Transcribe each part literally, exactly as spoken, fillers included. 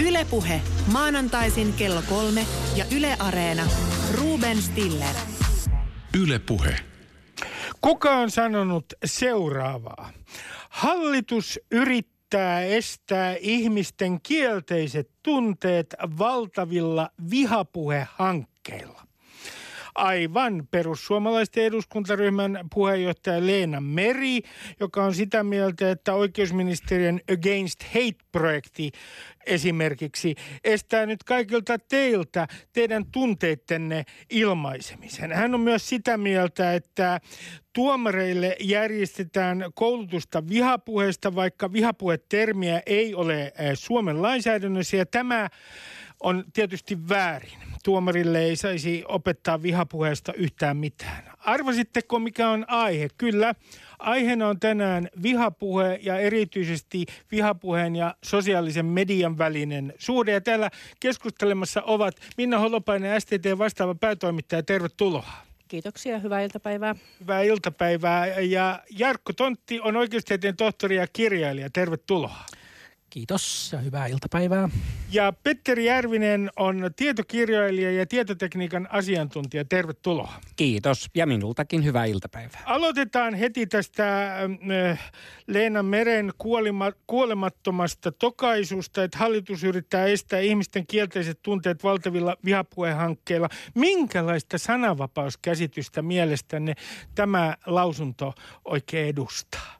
Yle puhe. Maanantaisin kello kolme ja Yle Areena. Ruben Stiller. Yle puhe. Kuka on sanonut seuraavaa? Hallitus yrittää estää ihmisten kielteiset tunteet valtavilla vihapuhehankkeilla. Aivan perussuomalaisten eduskuntaryhmän puheenjohtaja Leena Meri, joka on sitä mieltä, että oikeusministeriön Against Hate-projekti esimerkiksi estää nyt kaikilta teiltä teidän tunteittenne ilmaisemisen. Hän on myös sitä mieltä, että tuomareille järjestetään koulutusta vihapuheesta, vaikka vihapuhetermiä ei ole Suomen lainsäädännössä, ja tämä on tietysti väärin. Tuomarille ei saisi opettaa vihapuheesta yhtään mitään. Arvasitteko, mikä on aihe? Kyllä, aiheena on tänään vihapuhe ja erityisesti vihapuheen ja sosiaalisen median välinen suhde. Ja täällä keskustelemassa ovat Minna Holopainen, S T T vastaava päätoimittaja. Tervetuloa. Kiitoksia, hyvää iltapäivää. Hyvää iltapäivää. Ja Jarkko Tontti on oikeustieteen tohtori ja kirjailija. Tervetuloa. Kiitos ja hyvää iltapäivää. Ja Petteri Järvinen on tietokirjailija ja tietotekniikan asiantuntija. Tervetuloa. Kiitos ja minultakin hyvää iltapäivää. Aloitetaan heti tästä äh, Leena Meren kuolema, kuolemattomasta tokaisusta, että hallitus yrittää estää ihmisten kielteiset tunteet valtavilla vihapuhehankkeilla. Minkälaista sananvapauskäsitystä mielestänne tämä lausunto oikein edustaa?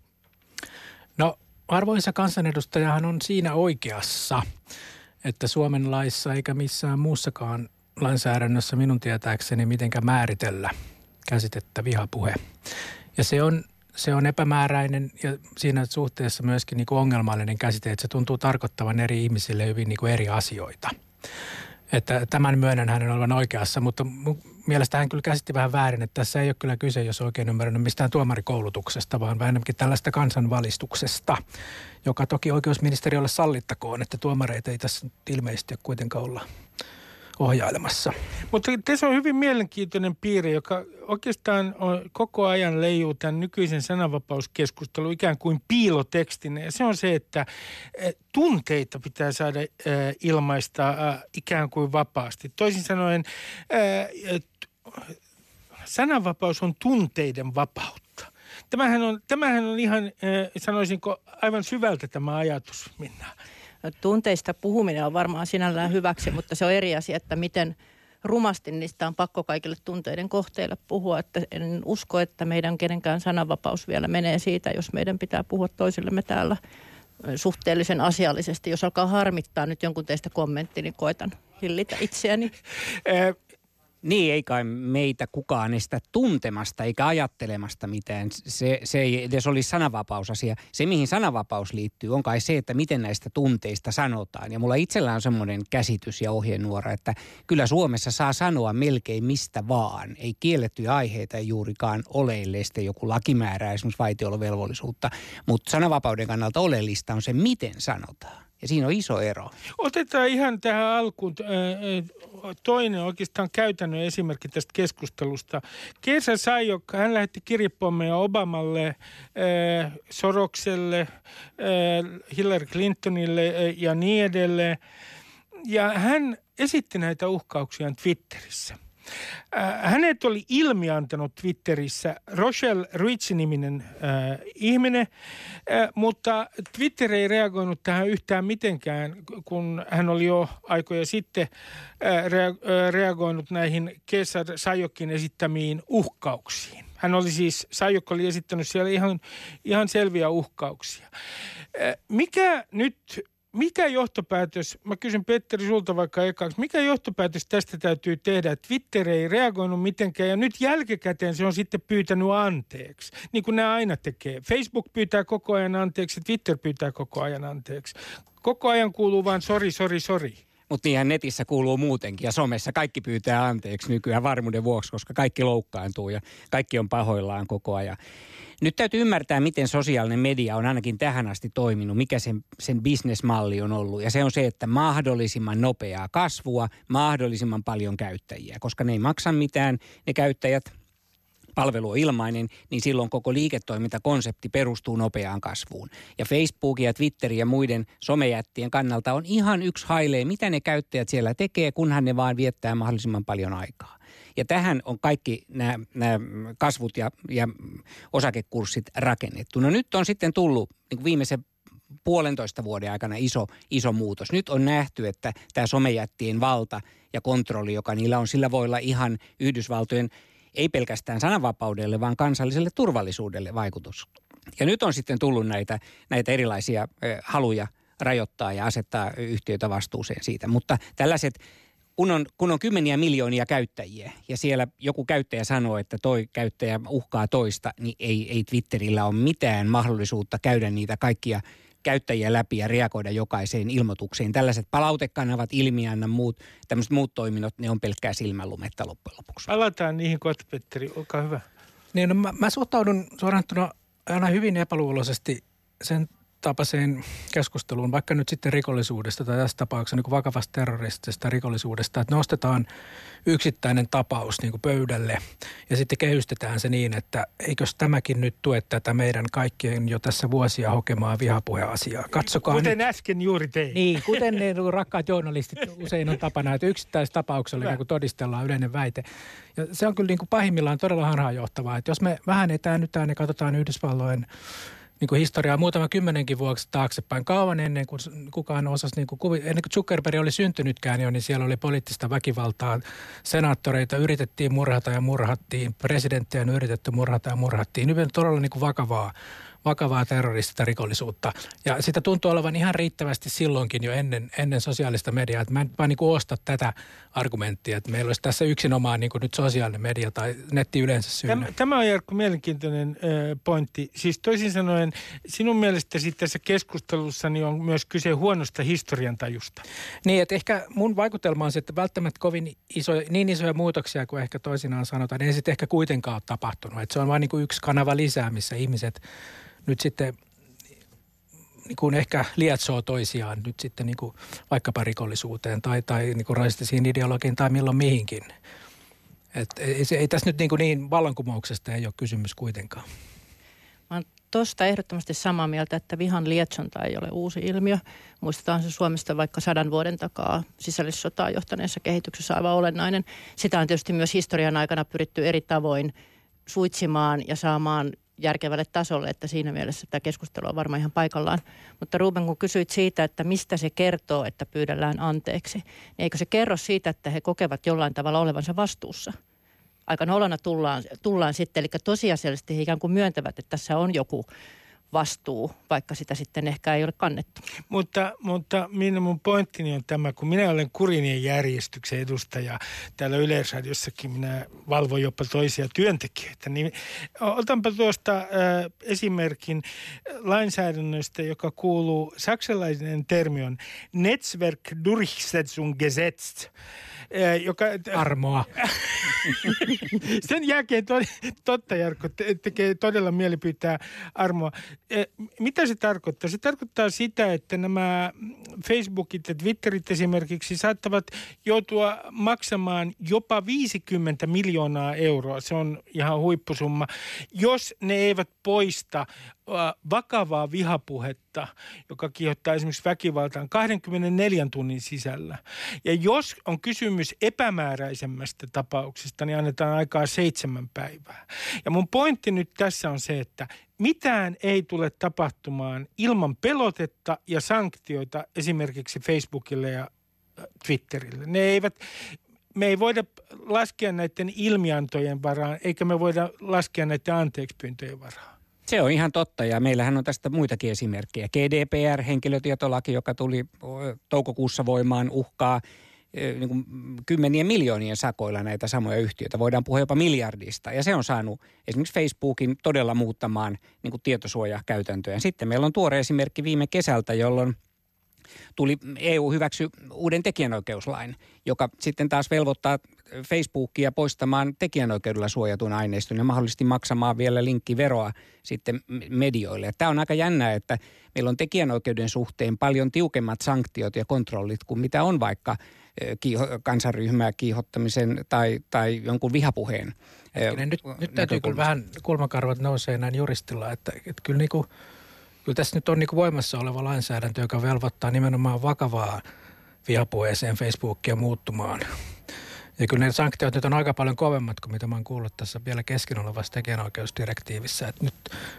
No... Arvoisa kansanedustajahan on siinä oikeassa, että Suomen laissa eikä missään muussakaan lainsäädännössä minun tietääkseni mitenkään määritellä käsitettä vihapuhe. Ja se on, se on epämääräinen ja siinä suhteessa myöskin niin kuin ongelmallinen käsite, että se tuntuu tarkoittavan eri ihmisille hyvin niin kuin eri asioita. Että tämän myönnän hänen olevan oikeassa, mutta mielestäni hän kyllä käsitti vähän väärin, että tässä ei ole kyllä kyse, jos oikein ymmärrän, mistään tuomarikoulutuksesta, vaan vähemmänkin tällaista kansanvalistuksesta, joka toki oikeusministeriölle sallittakoon, että tuomareita ei tässä ilmeisesti kuitenkaan olla ohjailemassa. Mutta tässä on hyvin mielenkiintoinen piirre, joka oikeastaan on, koko ajan leijuu tämän nykyisen sananvapauskeskustelun ikään kuin piilotekstinä. Ja se on se, että tunteita pitää saada äh, ilmaista äh, ikään kuin vapaasti. Toisin sanoen äh, sananvapaus on tunteiden vapautta. Tämähän on, tämähän on ihan, äh, sanoisinko, aivan syvältä tämä ajatus, Minna. No, tunteista puhuminen on varmaan sinällään hyväksi, mutta se on eri asia, että miten rumasti niistä on pakko kaikille tunteiden kohteille puhua. Että en usko, että meidän kenenkään sananvapaus vielä menee siitä, jos meidän pitää puhua toisillemme täällä suhteellisen asiallisesti. Jos alkaa harmittaa nyt jonkun teistä kommentti, niin koitan hillitä itseäni. Niin, ei kai meitä kukaan estä tuntemasta eikä ajattelemasta mitään. Se, se ei edes olisi sananvapausasia. Se, mihin sananvapaus liittyy, on kai se, että miten näistä tunteista sanotaan. Ja mulla itsellään on semmoinen käsitys ja ohjenuora, että kyllä Suomessa saa sanoa melkein mistä vaan. Ei kiellettyjä aiheita ei juurikaan ole, ellei sitten joku lakimäärää, esimerkiksi vaitiolovelvollisuutta. Mutta sananvapauden kannalta oleellista on se, miten sanotaan. Ja siinä on iso ero. Otetaan ihan tähän alkuun toinen oikeastaan käytännön esimerkki tästä keskustelusta. Cesar Sayoc, hän lähetti kirjepommeja Obamalle, Sorokselle, Hillary Clintonille ja niin edelleen. Ja hän esitti näitä uhkauksia Twitterissä. Hänet oli ilmiantanut Twitterissä Rochelle Rich-niminen äh, ihminen, äh, mutta Twitter ei reagoinut tähän yhtään mitenkään, kun hän oli jo aikoja sitten äh, rea- äh, reagoinut näihin Cesar Sayocin esittämiin uhkauksiin. Hän oli siis, Sayoc oli esittänyt siellä ihan, ihan selviä uhkauksia. Äh, mikä nyt... Mikä johtopäätös, mä kysyn Petteri sulta vaikka ekaksi, mikä johtopäätös tästä täytyy tehdä? Twitter ei reagoinut mitenkään ja nyt jälkikäteen se on sitten pyytänyt anteeksi, niin kuin nämä aina tekee. Facebook pyytää koko ajan anteeksi ja Twitter pyytää koko ajan anteeksi. Koko ajan kuuluu vaan sori, sori, sori. Mutta niinhän netissä kuuluu muutenkin ja somessa kaikki pyytää anteeksi nykyään varmuuden vuoksi, koska kaikki loukkaantuu ja kaikki on pahoillaan koko ajan. Nyt täytyy ymmärtää, miten sosiaalinen media on ainakin tähän asti toiminut, mikä sen, sen bisnesmalli on ollut. Ja se on se, että mahdollisimman nopeaa kasvua, mahdollisimman paljon käyttäjiä, koska ne ei maksa mitään, ne käyttäjät. palvelu on ilmainen, niin silloin koko liiketoimintakonsepti perustuu nopeaan kasvuun. Ja Facebookin ja Twitterin ja muiden somejättien kannalta on ihan yksi hailee, mitä ne käyttäjät siellä tekee, kunhan ne vaan viettää mahdollisimman paljon aikaa. Ja tähän on kaikki nämä, nämä kasvut ja, ja osakekurssit rakennettu. No nyt on sitten tullut niin kuin viimeisen puolentoista vuoden aikana iso, iso muutos. Nyt on nähty, että tämä somejättien valta ja kontrolli, joka niillä on, sillä voi olla ihan Yhdysvaltojen ei pelkästään sananvapaudelle, vaan kansalliselle turvallisuudelle vaikutus. Ja nyt on sitten tullut näitä, näitä erilaisia haluja rajoittaa ja asettaa yhtiöitä vastuuseen siitä. Mutta tällaiset, kun on, kun on kymmeniä miljoonia käyttäjiä ja siellä joku käyttäjä sanoo, että toi käyttäjä uhkaa toista, niin ei, ei Twitterillä ole mitään mahdollisuutta käydä niitä kaikkia käyttäjiä läpi ja reagoida jokaiseen ilmoitukseen. Tällaiset palautekanavat, ilmiannan muut, tämmöiset muut toiminnot, ne on pelkkää silmänlumetta loppujen lopuksi. Palataan niihin kohta, Petteri, olkaa hyvä. Niin, no mä, mä suhtaudun suorannettuna aina hyvin epäluuloisesti sen tapaseen keskusteluun, vaikka nyt sitten rikollisuudesta tai tässä tapauksessa niin kuin vakavasta terroristisesta rikollisuudesta, että nostetaan yksittäinen tapaus niin kuin pöydälle ja sitten kehystetään se niin, että eikös tämäkin nyt tue tätä meidän kaikkien jo tässä vuosia hokemaa vihapuheasiaa. Katsokaa kuten nyt. Äsken juuri tein. Niin, kuten ne rakkaat journalistit usein on tapana, että yksittäistapauksella niin kuin todistellaan yleinen väite. Ja se on kyllä niin kuin pahimmillaan todella harhaanjohtavaa, että jos me vähän etäännytään ja katsotaan Yhdysvallojen niin kuin historiaa muutama kymmenenkin vuoksi taaksepäin, kauan ennen kuin kukaan osasi, niin kuin, ennen kuin Zuckerberg oli syntynytkään jo, niin siellä oli poliittista väkivaltaa. Senaattoreita yritettiin murhata ja murhattiin, presidenttejä on yritetty murhata ja murhattiin. Nyt on todella niin kuin vakavaa, vakavaa terroristista rikollisuutta. Ja sitä tuntuu olevan ihan riittävästi silloinkin jo ennen, ennen sosiaalista mediaa. Että mä en vaan niin kuin osta tätä argumenttia, että meillä olisi tässä yksinomaan niin kuin nyt sosiaalinen media tai netti yleensä syynä. Tämä on, Jarkko, mielenkiintoinen pointti. Siis toisin sanoen, sinun mielestäsi tässä keskustelussa niin on myös kyse huonosta historiantajusta. Niin, että ehkä mun vaikutelma on se, että välttämättä kovin iso, niin isoja muutoksia kuin ehkä toisinaan sanotaan, ei sitten ehkä kuitenkaan ole tapahtunut. Että se on vain niin kuin yksi kanava lisää, missä ihmiset nyt sitten niin kuin ehkä lietsoo toisiaan nyt sitten niin kuin vaikkapa rikollisuuteen tai, tai niin kuin rasistisiin ideologiin tai milloin mihinkin. Että ei, ei tässä nyt niin, kuin niin vallankumouksesta ei ole kysymys kuitenkaan. Tuosta ehdottomasti samaa mieltä, että vihan lietsonta ei ole uusi ilmiö. Muistetaan se Suomesta vaikka sadan vuoden takaa sisällissotaan johtaneessa kehityksessä aivan olennainen. Sitä on tietysti myös historian aikana pyritty eri tavoin suitsimaan ja saamaan järkevälle tasolle, että siinä mielessä tämä keskustelu on varmaan ihan paikallaan. Mutta Ruben, kun kysyit siitä, että mistä se kertoo, että pyydellään anteeksi, niin eikö se kerro siitä, että he kokevat jollain tavalla olevansa vastuussa? Aika nolona tullaan, tullaan sitten, eli tosiasiallisesti he ikään kuin myöntävät, että tässä on joku vastuu, vaikka sitä sitten ehkä ei ole kannettu. Mutta, mutta minä mun pointtini on tämä, kun minä olen kurinien järjestyksen edustaja täällä Yleisradiossakin, minä valvon jopa toisia työntekijöitä, niin otanpa tuosta äh, esimerkin lainsäädännöstä, joka kuuluu, saksalainen termi on Netzwerkdurchsetzungsgesetz, äh, joka... Armoa. Sen jälkeen to, totta, Jarkko, te, tekee todella mieli pitää armoa. Mitä se tarkoittaa? Se tarkoittaa sitä, että nämä Facebookit ja Twitterit esimerkiksi saattavat joutua maksamaan jopa viisikymmentä miljoonaa euroa. Se on ihan huippusumma, jos ne eivät poista vakavaa vihapuhetta, joka kiihottaa esimerkiksi väkivaltaan kaksikymmentäneljä tunnin sisällä. Ja jos on kysymys epämääräisemmästä tapauksesta, niin annetaan aikaa seitsemän päivää. Ja mun pointti nyt tässä on se, että mitään ei tule tapahtumaan ilman pelotetta ja sanktioita esimerkiksi Facebookille ja Twitterille. Ne eivät... Me ei voida laskea näiden ilmiantojen varaan, eikä me voida laskea näiden anteeksipyyntöjen varaan. Se on ihan totta, ja meillähän on tästä muitakin esimerkkejä. G D P R, henkilötietolaki, joka tuli toukokuussa voimaan, uhkaa niin kuin kymmenien miljoonien sakoilla näitä samoja yhtiöitä. Voidaan puhua jopa miljardista, ja se on saanut esimerkiksi Facebookin todella muuttamaan niin kuin tietosuojakäytäntöjä. Sitten meillä on tuore esimerkki viime kesältä, jolloin tuli E U hyväksy uuden tekijänoikeuslain, joka sitten taas velvoittaa Facebookia poistamaan tekijänoikeudella suojatun aineiston ja mahdollisesti maksamaan vielä linkkiveroa sitten medioille. Tämä on aika jännää, että meillä on tekijänoikeuden suhteen paljon tiukemmat sanktiot ja kontrollit kuin mitä on vaikka kiiho, kansanryhmää kiihottamisen tai, tai jonkun vihapuheen. Nyt, nyt täytyy kyllä vähän kulmakarvat nousee näin juristilla, että, että kyllä, niin kuin, kyllä tässä nyt on niin kuin voimassa oleva lainsäädäntö, joka velvoittaa nimenomaan vakavaa vihapuheeseen Facebookia muuttumaan. Ja kyllä ne sanktiot nyt on aika paljon kovemmat kuin mitä mä oon kuullut tässä vielä kesken olevassa tekijänoikeusdirektiivissä. Et nyt,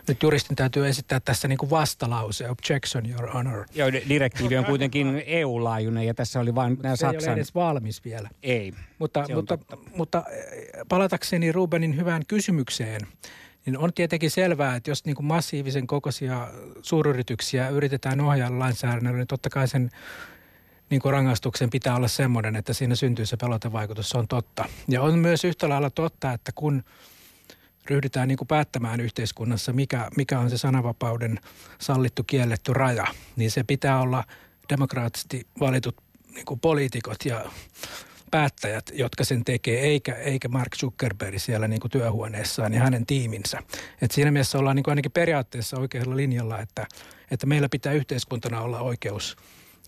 nyt juristin täytyy esittää tässä niinku vastalause, objection your honor. Joo, direktiivi on kuitenkin E U-laajuinen ja tässä oli vain nämä Saksan... Se ei ole edes valmis vielä. Ei. Mutta, mutta, mutta palatakseni Rubenin hyvään kysymykseen, niin on tietenkin selvää, että jos niinku massiivisen kokoisia suuryrityksiä yritetään ohjaa lainsäädännöllä, niin totta kai sen... Niin kuin rangaistuksen pitää olla semmoinen, että siinä syntyy se pelotevaikutus, se on totta. Ja on myös yhtä lailla totta, että kun ryhdytään niin kuin päättämään yhteiskunnassa, mikä, mikä on se sananvapauden sallittu, kielletty raja, niin se pitää olla demokraattisesti valitut niin kuin poliitikot ja päättäjät, jotka sen tekee, eikä, eikä Mark Zuckerberg siellä niin kuin työhuoneessaan ja hänen tiiminsä. Et siinä mielessä ollaan niin kuin ainakin periaatteessa oikealla linjalla, että, että meillä pitää yhteiskuntana olla oikeus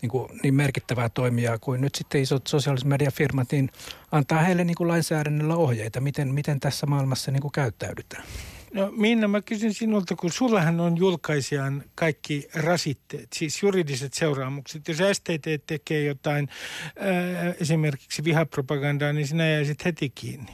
Niin, kuin, niin merkittävää toimijaa kuin nyt sitten isot sosiaalisen median firmat, niin antaa heille niin kuin lainsäädännöllä ohjeita, miten, miten tässä maailmassa niin kuin käyttäydytään. No Minna, mä kysyn sinulta, kun sullahan on julkaisijan kaikki rasitteet, siis juridiset seuraamukset. Jos S T T tekee jotain, ää, esimerkiksi vihapropagandaa, niin sinä jäisit heti kiinni.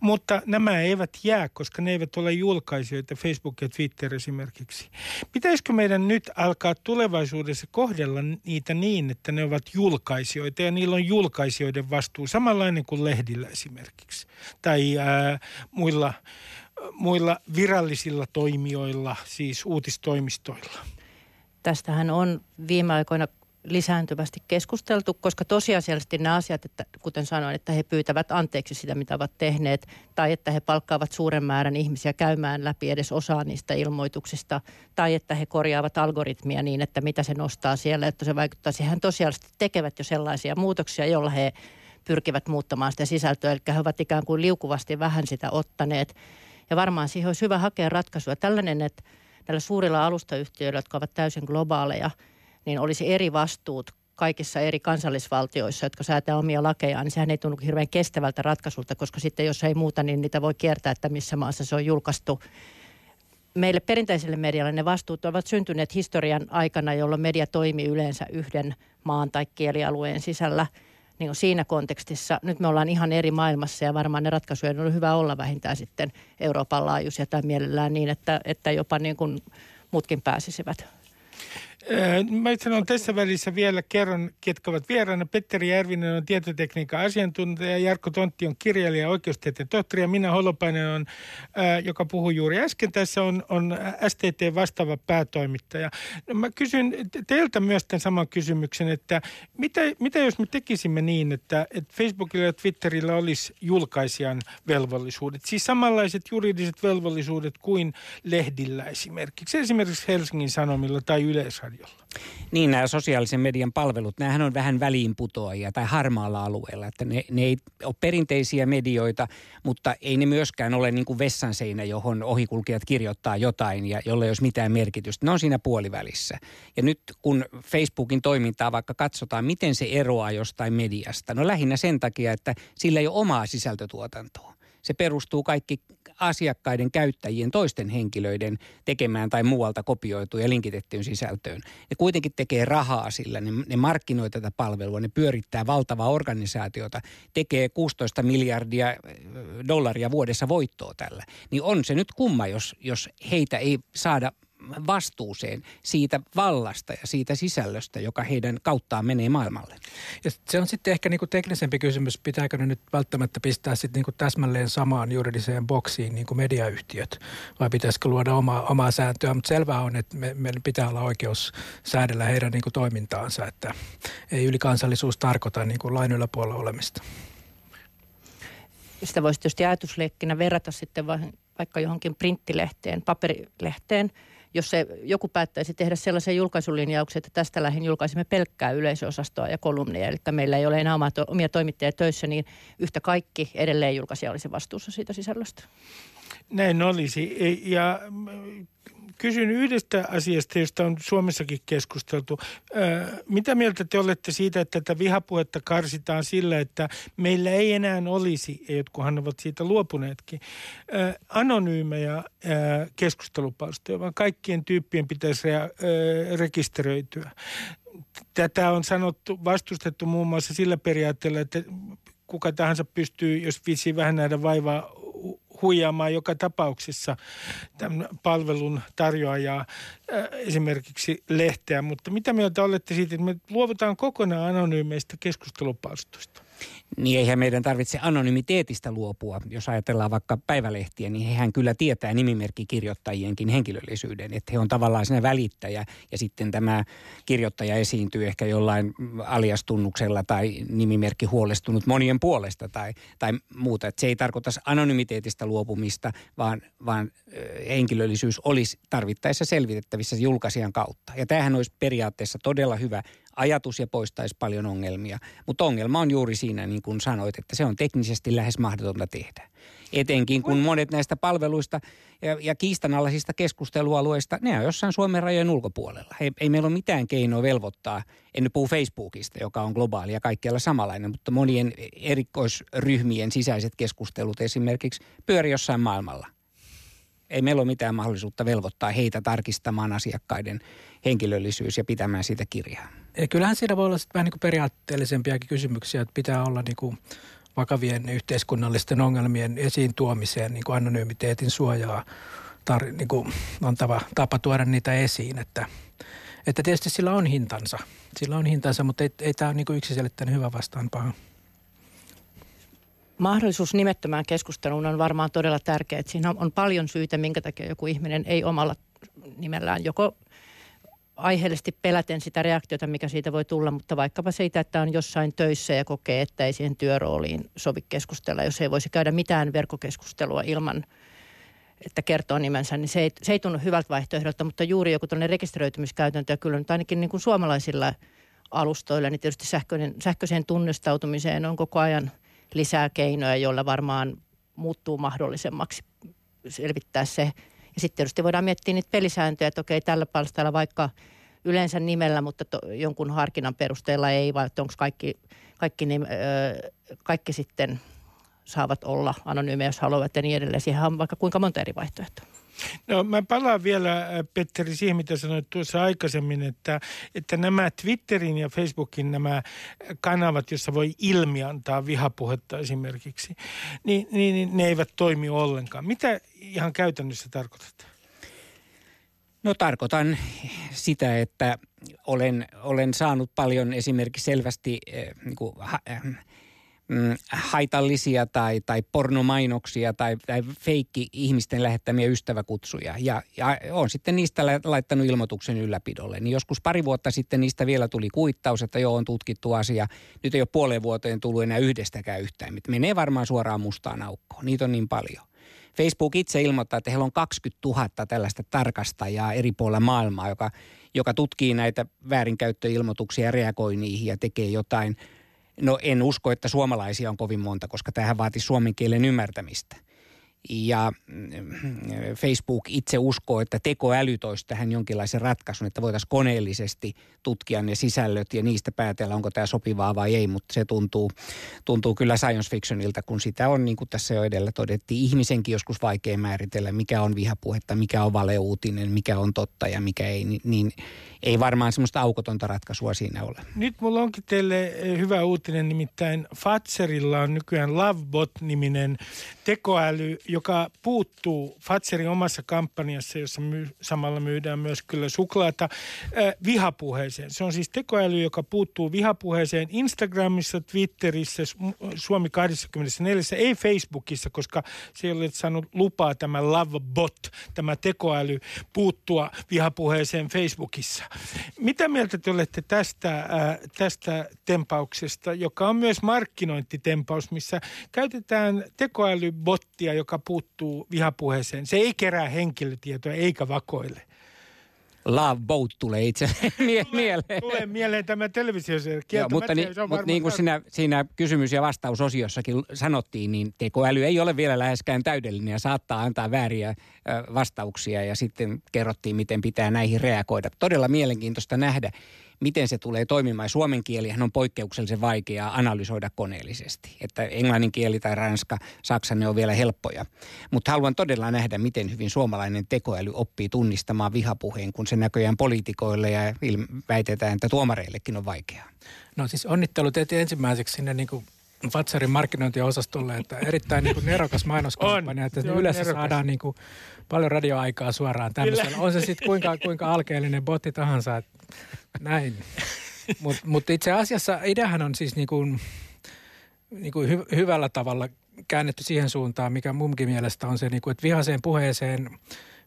Mutta nämä eivät jää, koska ne eivät ole julkaisijoita, Facebook ja Twitter esimerkiksi. Pitäisikö meidän nyt alkaa tulevaisuudessa kohdella niitä niin, että ne ovat julkaisijoita ja niillä on julkaisijoiden vastuu, samanlainen kuin lehdillä esimerkiksi tai ää, muilla muilla virallisilla toimijoilla, siis uutistoimistoilla? Tästähän on viime aikoina lisääntyvästi keskusteltu, koska tosiasiallisesti nämä asiat, että kuten sanoin, että he pyytävät anteeksi sitä, mitä ovat tehneet, tai että he palkkaavat suuren määrän ihmisiä käymään läpi edes osaa niistä ilmoituksista, tai että he korjaavat algoritmia niin, että mitä se nostaa siellä, että se vaikuttaa siihen. He tosiasiallisesti tekevät jo sellaisia muutoksia, joilla he pyrkivät muuttamaan sitä sisältöä, eli he ovat ikään kuin liukuvasti vähän sitä ottaneet. Ja varmaan siihen olisi hyvä hakea ratkaisua. Tällainen, että näillä suurilla alustayhtiöillä, jotka ovat täysin globaaleja, niin olisi eri vastuut kaikissa eri kansallisvaltioissa, jotka säätää omia lakejaan, niin sehän ei tunnu hirveän kestävältä ratkaisulta, koska sitten jos ei muuta, niin niitä voi kiertää, että missä maassa se on julkaistu. Meille perinteiselle medialle ne vastuut ovat syntyneet historian aikana, jolloin media toimii yleensä yhden maan tai kielialueen sisällä. Niin siinä kontekstissa. Nyt me ollaan ihan eri maailmassa ja varmaan ne ratkaisuja on hyvä olla vähintään sitten Euroopan laajuisia tai mielellään niin, että, että jopa niin kuin muutkin pääsisivät. Mä sanon tässä välissä vielä kerron, ketkä ovat vieraana. Petteri Järvinen on tietotekniikan asiantuntija, Jarkko Tontti on kirjailija ja oikeustieteen tohtori ja Minna Holopainen on, joka puhui juuri äsken tässä, on, on S T T vastaava päätoimittaja. Mä kysyn teiltä myös tämän saman kysymyksen, että mitä, mitä jos me tekisimme niin, että, että Facebookilla ja Twitterillä olisi julkaisijan velvollisuudet, siis samanlaiset juridiset velvollisuudet kuin lehdillä esimerkiksi, esimerkiksi Helsingin Sanomilla tai Yleisradiolla. Niin, nämä sosiaalisen median palvelut, näähän on vähän väliinputoajia tai harmaalla alueella, että ne, ne ei ole perinteisiä medioita, mutta ei ne myöskään ole niin kuin vessanseinä, johon ohikulkijat kirjoittaa jotain ja jolla ei olisi mitään merkitystä. Ne on siinä puolivälissä. Ja nyt kun Facebookin toimintaa vaikka katsotaan, miten se eroaa jostain mediasta, no lähinnä sen takia, että sillä ei ole omaa sisältötuotantoa. Se perustuu kaikki asiakkaiden, käyttäjien, toisten henkilöiden tekemään tai muualta kopioituun ja linkitettyyn sisältöön. Ne kuitenkin tekee rahaa sillä, ne, ne markkinoi tätä palvelua, ne pyörittää valtavaa organisaatiota, tekee kuusitoista miljardia dollaria vuodessa voittoa tällä. Niin on se nyt kumma, jos, jos heitä ei saada vastuuseen siitä vallasta ja siitä sisällöstä, joka heidän kauttaan menee maailmalle. Ja se on sitten ehkä niinku teknisempi kysymys, pitääkö ne nyt välttämättä pistää sitten niinku täsmälleen samaan juridiseen boksiin niinku mediayhtiöt, vai pitäisikö luoda omaa, omaa sääntöä, mutta selvää on, että me, meillä pitää olla oikeus säädellä heidän niinku toimintaansa, että ei ylikansallisuus tarkoita niinku lain yläpuolella olemista. Sitä voisi tietysti ajatusleikkinä verrata sitten vaikka johonkin printtilehteen, paperilehteen, jos se, joku päättäisi tehdä sellaisen julkaisulinjauksen, että tästä lähin julkaisimme pelkkää yleisöosastoa ja kolumnia, eli meillä ei ole enää omia toimittajia töissä, niin yhtä kaikki edelleen julkaisija olisi vastuussa siitä sisällöstä. Näin olisi. Ja kysyn yhdestä asiasta, josta on Suomessakin keskusteltu. Öö, mitä mieltä te olette siitä, että tätä vihapuhetta karsitaan sillä, että meillä ei enää olisi, ja jotkuhan ovat siitä luopuneetkin, öö, anonyymejä öö, keskustelupalstoja, vaan kaikkien tyyppien pitäisi rea- öö, rekisteröityä. Tätä on sanottu, vastustettu muun muassa sillä periaatteella, että kuka tahansa pystyy, jos viitsii vähän nähdä vaivaa, huijaamaan joka tapauksessa tämän palvelun tarjoajaa, esimerkiksi lehteä. Mutta mitä mieltä olette siitä, että me luovutaan kokonaan anonyymeistä keskustelupalstoista? Niin eihän meidän tarvitse anonymiteetistä luopua. Jos ajatellaan vaikka päivälehtiä, niin hehän kyllä tietää nimimerkkikirjoittajienkin henkilöllisyyden. Että he on tavallaan siinä välittäjä ja sitten tämä kirjoittaja esiintyy ehkä jollain aliastunnuksella tai nimimerkki huolestunut monien puolesta tai, tai muuta. Että se ei tarkoita anonymiteetistä luopumista, vaan, vaan henkilöllisyys olisi tarvittaessa selvitettävissä julkaisijan kautta. Ja tämähän olisi periaatteessa todella hyvä ajatus ja poistaisi paljon ongelmia, mutta ongelma on juuri siinä, niin kuin sanoit, että se on teknisesti lähes mahdotonta tehdä. Etenkin kun monet näistä palveluista ja, ja kiistanalaisista keskustelualueista, ne on jossain Suomen rajojen ulkopuolella. Ei, ei meillä ole mitään keinoa velvoittaa, en nyt puhu Facebookista, joka on globaali ja kaikkialla samanlainen, mutta monien erikoisryhmien sisäiset keskustelut esimerkiksi pyöri jossain maailmalla. Ei meillä ole mitään mahdollisuutta velvoittaa heitä tarkistamaan asiakkaiden henkilöllisyys ja pitämään siitä kirjaa. Ja kyllähän siinä voi olla vähän niin kuin periaatteellisempiakin kysymyksiä, että pitää olla niin kuin vakavien yhteiskunnallisten ongelmien esiin tuomiseen niin kuin anonymiteetin suojaa tar- niin kuin antava tapa tuoda niitä esiin, että, että tietysti sillä on hintansa, sillä on hintansa, mutta ei, ei tämä ole niin kuin yksiselitteinen hyvä vastaan paha. Mahdollisuus nimettömään keskusteluun on varmaan todella tärkeä. Siinä on paljon syitä, minkä takia joku ihminen ei omalla nimellään joko aiheellisesti peläten sitä reaktiota, mikä siitä voi tulla, mutta vaikkapa siitä, että on jossain töissä ja kokee, että ei siihen työrooliin sovi keskustella. Jos ei voisi käydä mitään verkkokeskustelua ilman, että kertoo nimensä, niin se ei, se ei tunnu hyvältä vaihtoehdolta, mutta juuri joku tuollainen rekisteröitymiskäytäntö ja kyllä nyt ainakin niin kuin suomalaisilla alustoilla, niin tietysti sähköinen, sähköiseen tunnistautumiseen on koko ajan lisää keinoja, joilla varmaan muuttuu mahdollisemmaksi selvittää se. Ja sitten tietysti voidaan miettiä niitä pelisääntöjä, että okei, tällä palstalla vaikka yleensä nimellä, mutta to, jonkun harkinnan perusteella ei, vai onko kaikki, kaikki, nim, ö, kaikki sitten saavat olla anonyymejä, jos haluavat ja niin edelleen. Siihen on vaikka kuinka monta eri vaihtoehtoa. No mä palaan vielä, Petteri, siihen, mitä sanoit tuossa aikaisemmin, että, että nämä Twitterin ja Facebookin nämä kanavat, joissa voi ilmiantaa vihapuhetta esimerkiksi, niin, niin ne eivät toimi ollenkaan. Mitä ihan käytännössä tarkoitat? No tarkoitan sitä, että olen, olen saanut paljon esimerkiksi selvästi äh, niin kuin, äh, haitallisia tai, tai pornomainoksia tai, tai feikki-ihmisten lähettämiä ystäväkutsuja. Ja, ja olen sitten niistä laittanut ilmoituksen ylläpidolle. Niin joskus pari vuotta sitten niistä vielä tuli kuittaus, että joo, on tutkittu asia. Nyt ei ole puoleen vuoteen tullut enää yhdestäkään yhtään. Menee varmaan suoraan mustaan aukkoon. Niitä on niin paljon. Facebook itse ilmoittaa, että heillä on kaksikymmentätuhatta tällaista tarkastajaa eri puolilla maailmaa, joka, joka tutkii näitä väärinkäyttöilmoituksia ja reagoi niihin ja tekee jotain. No en usko, että suomalaisia on kovin monta, koska tämähän vaati suomen kielen ymmärtämistä. Ja Facebook itse uskoo, että tekoäly toisi tähän jonkinlaisen ratkaisun, että voitaisiin koneellisesti tutkia ne sisällöt ja niistä päätellä, onko tämä sopivaa vai ei. Mutta se tuntuu, tuntuu kyllä science fictionilta, kun sitä on, niin kuin tässä jo edellä todettiin, ihmisenkin joskus vaikea määritellä, mikä on vihapuhetta, mikä on valeuutinen, mikä on totta ja mikä ei. Niin ei varmaan semmoista aukotonta ratkaisua siinä ole. Nyt mulla onkin teille hyvä uutinen, nimittäin Fazerilla on nykyään Lovebot-niminen tekoäly, joka puuttuu Fazerin omassa kampanjassa, jossa myy, samalla myydään myös kyllä suklaata, äh, vihapuheeseen. Se on siis tekoäly, joka puuttuu vihapuheeseen Instagramissa, Twitterissä, Suomi kaksikymmentäneljä, ei Facebookissa, koska se ei ole saanut lupaa tämä Lovebot, tämä tekoäly puuttua vihapuheeseen Facebookissa. Mitä mieltä te olette tästä, äh, tästä tempauksesta, joka on myös markkinointitempaus, missä käytetään tekoälybottia, joka puuttuu vihapuheeseen. Se ei kerää henkilötietoja eikä vakoile. Lovebot tulee itse mie- mieleen. Tulee mieleen tämä televisioseeri. Mutta, ni, se mutta niin kuin siinä, siinä kysymys- ja vastausosiossakin sanottiin, niin tekoäly ei ole vielä läheskään täydellinen ja saattaa antaa vääriä vastauksia. Ja sitten kerrottiin, miten pitää näihin reagoida. Todella mielenkiintoista nähdä, miten se tulee toimimaan. Suomen kielihän on poikkeuksellisen vaikeaa analysoida koneellisesti. Että englannin kieli tai ranska, saksa, ne on vielä helppoja. Mutta haluan todella nähdä, miten hyvin suomalainen tekoäly oppii tunnistamaan vihapuheen, kun se näköjään poliitikoille ja väitetään, että tuomareillekin on vaikeaa. No siis onnittelu teet ensimmäiseksi sinne niin kuin Fazerin markkinointiosastolle, että erittäin niin kuin nerokas mainoskampanja, että on, yleensä nerokas. Saadaan niin kuin paljon radioaikaa suoraan tämmöisellä. On se sitten kuinka, kuinka alkeellinen botti tahansa, että näin. Mutta mut itse asiassa ideahan on siis niin kuin, niin kuin hy, hyvällä tavalla käännetty siihen suuntaan, mikä munkin mielestä on se, niin kuin, että vihaiseen puheeseen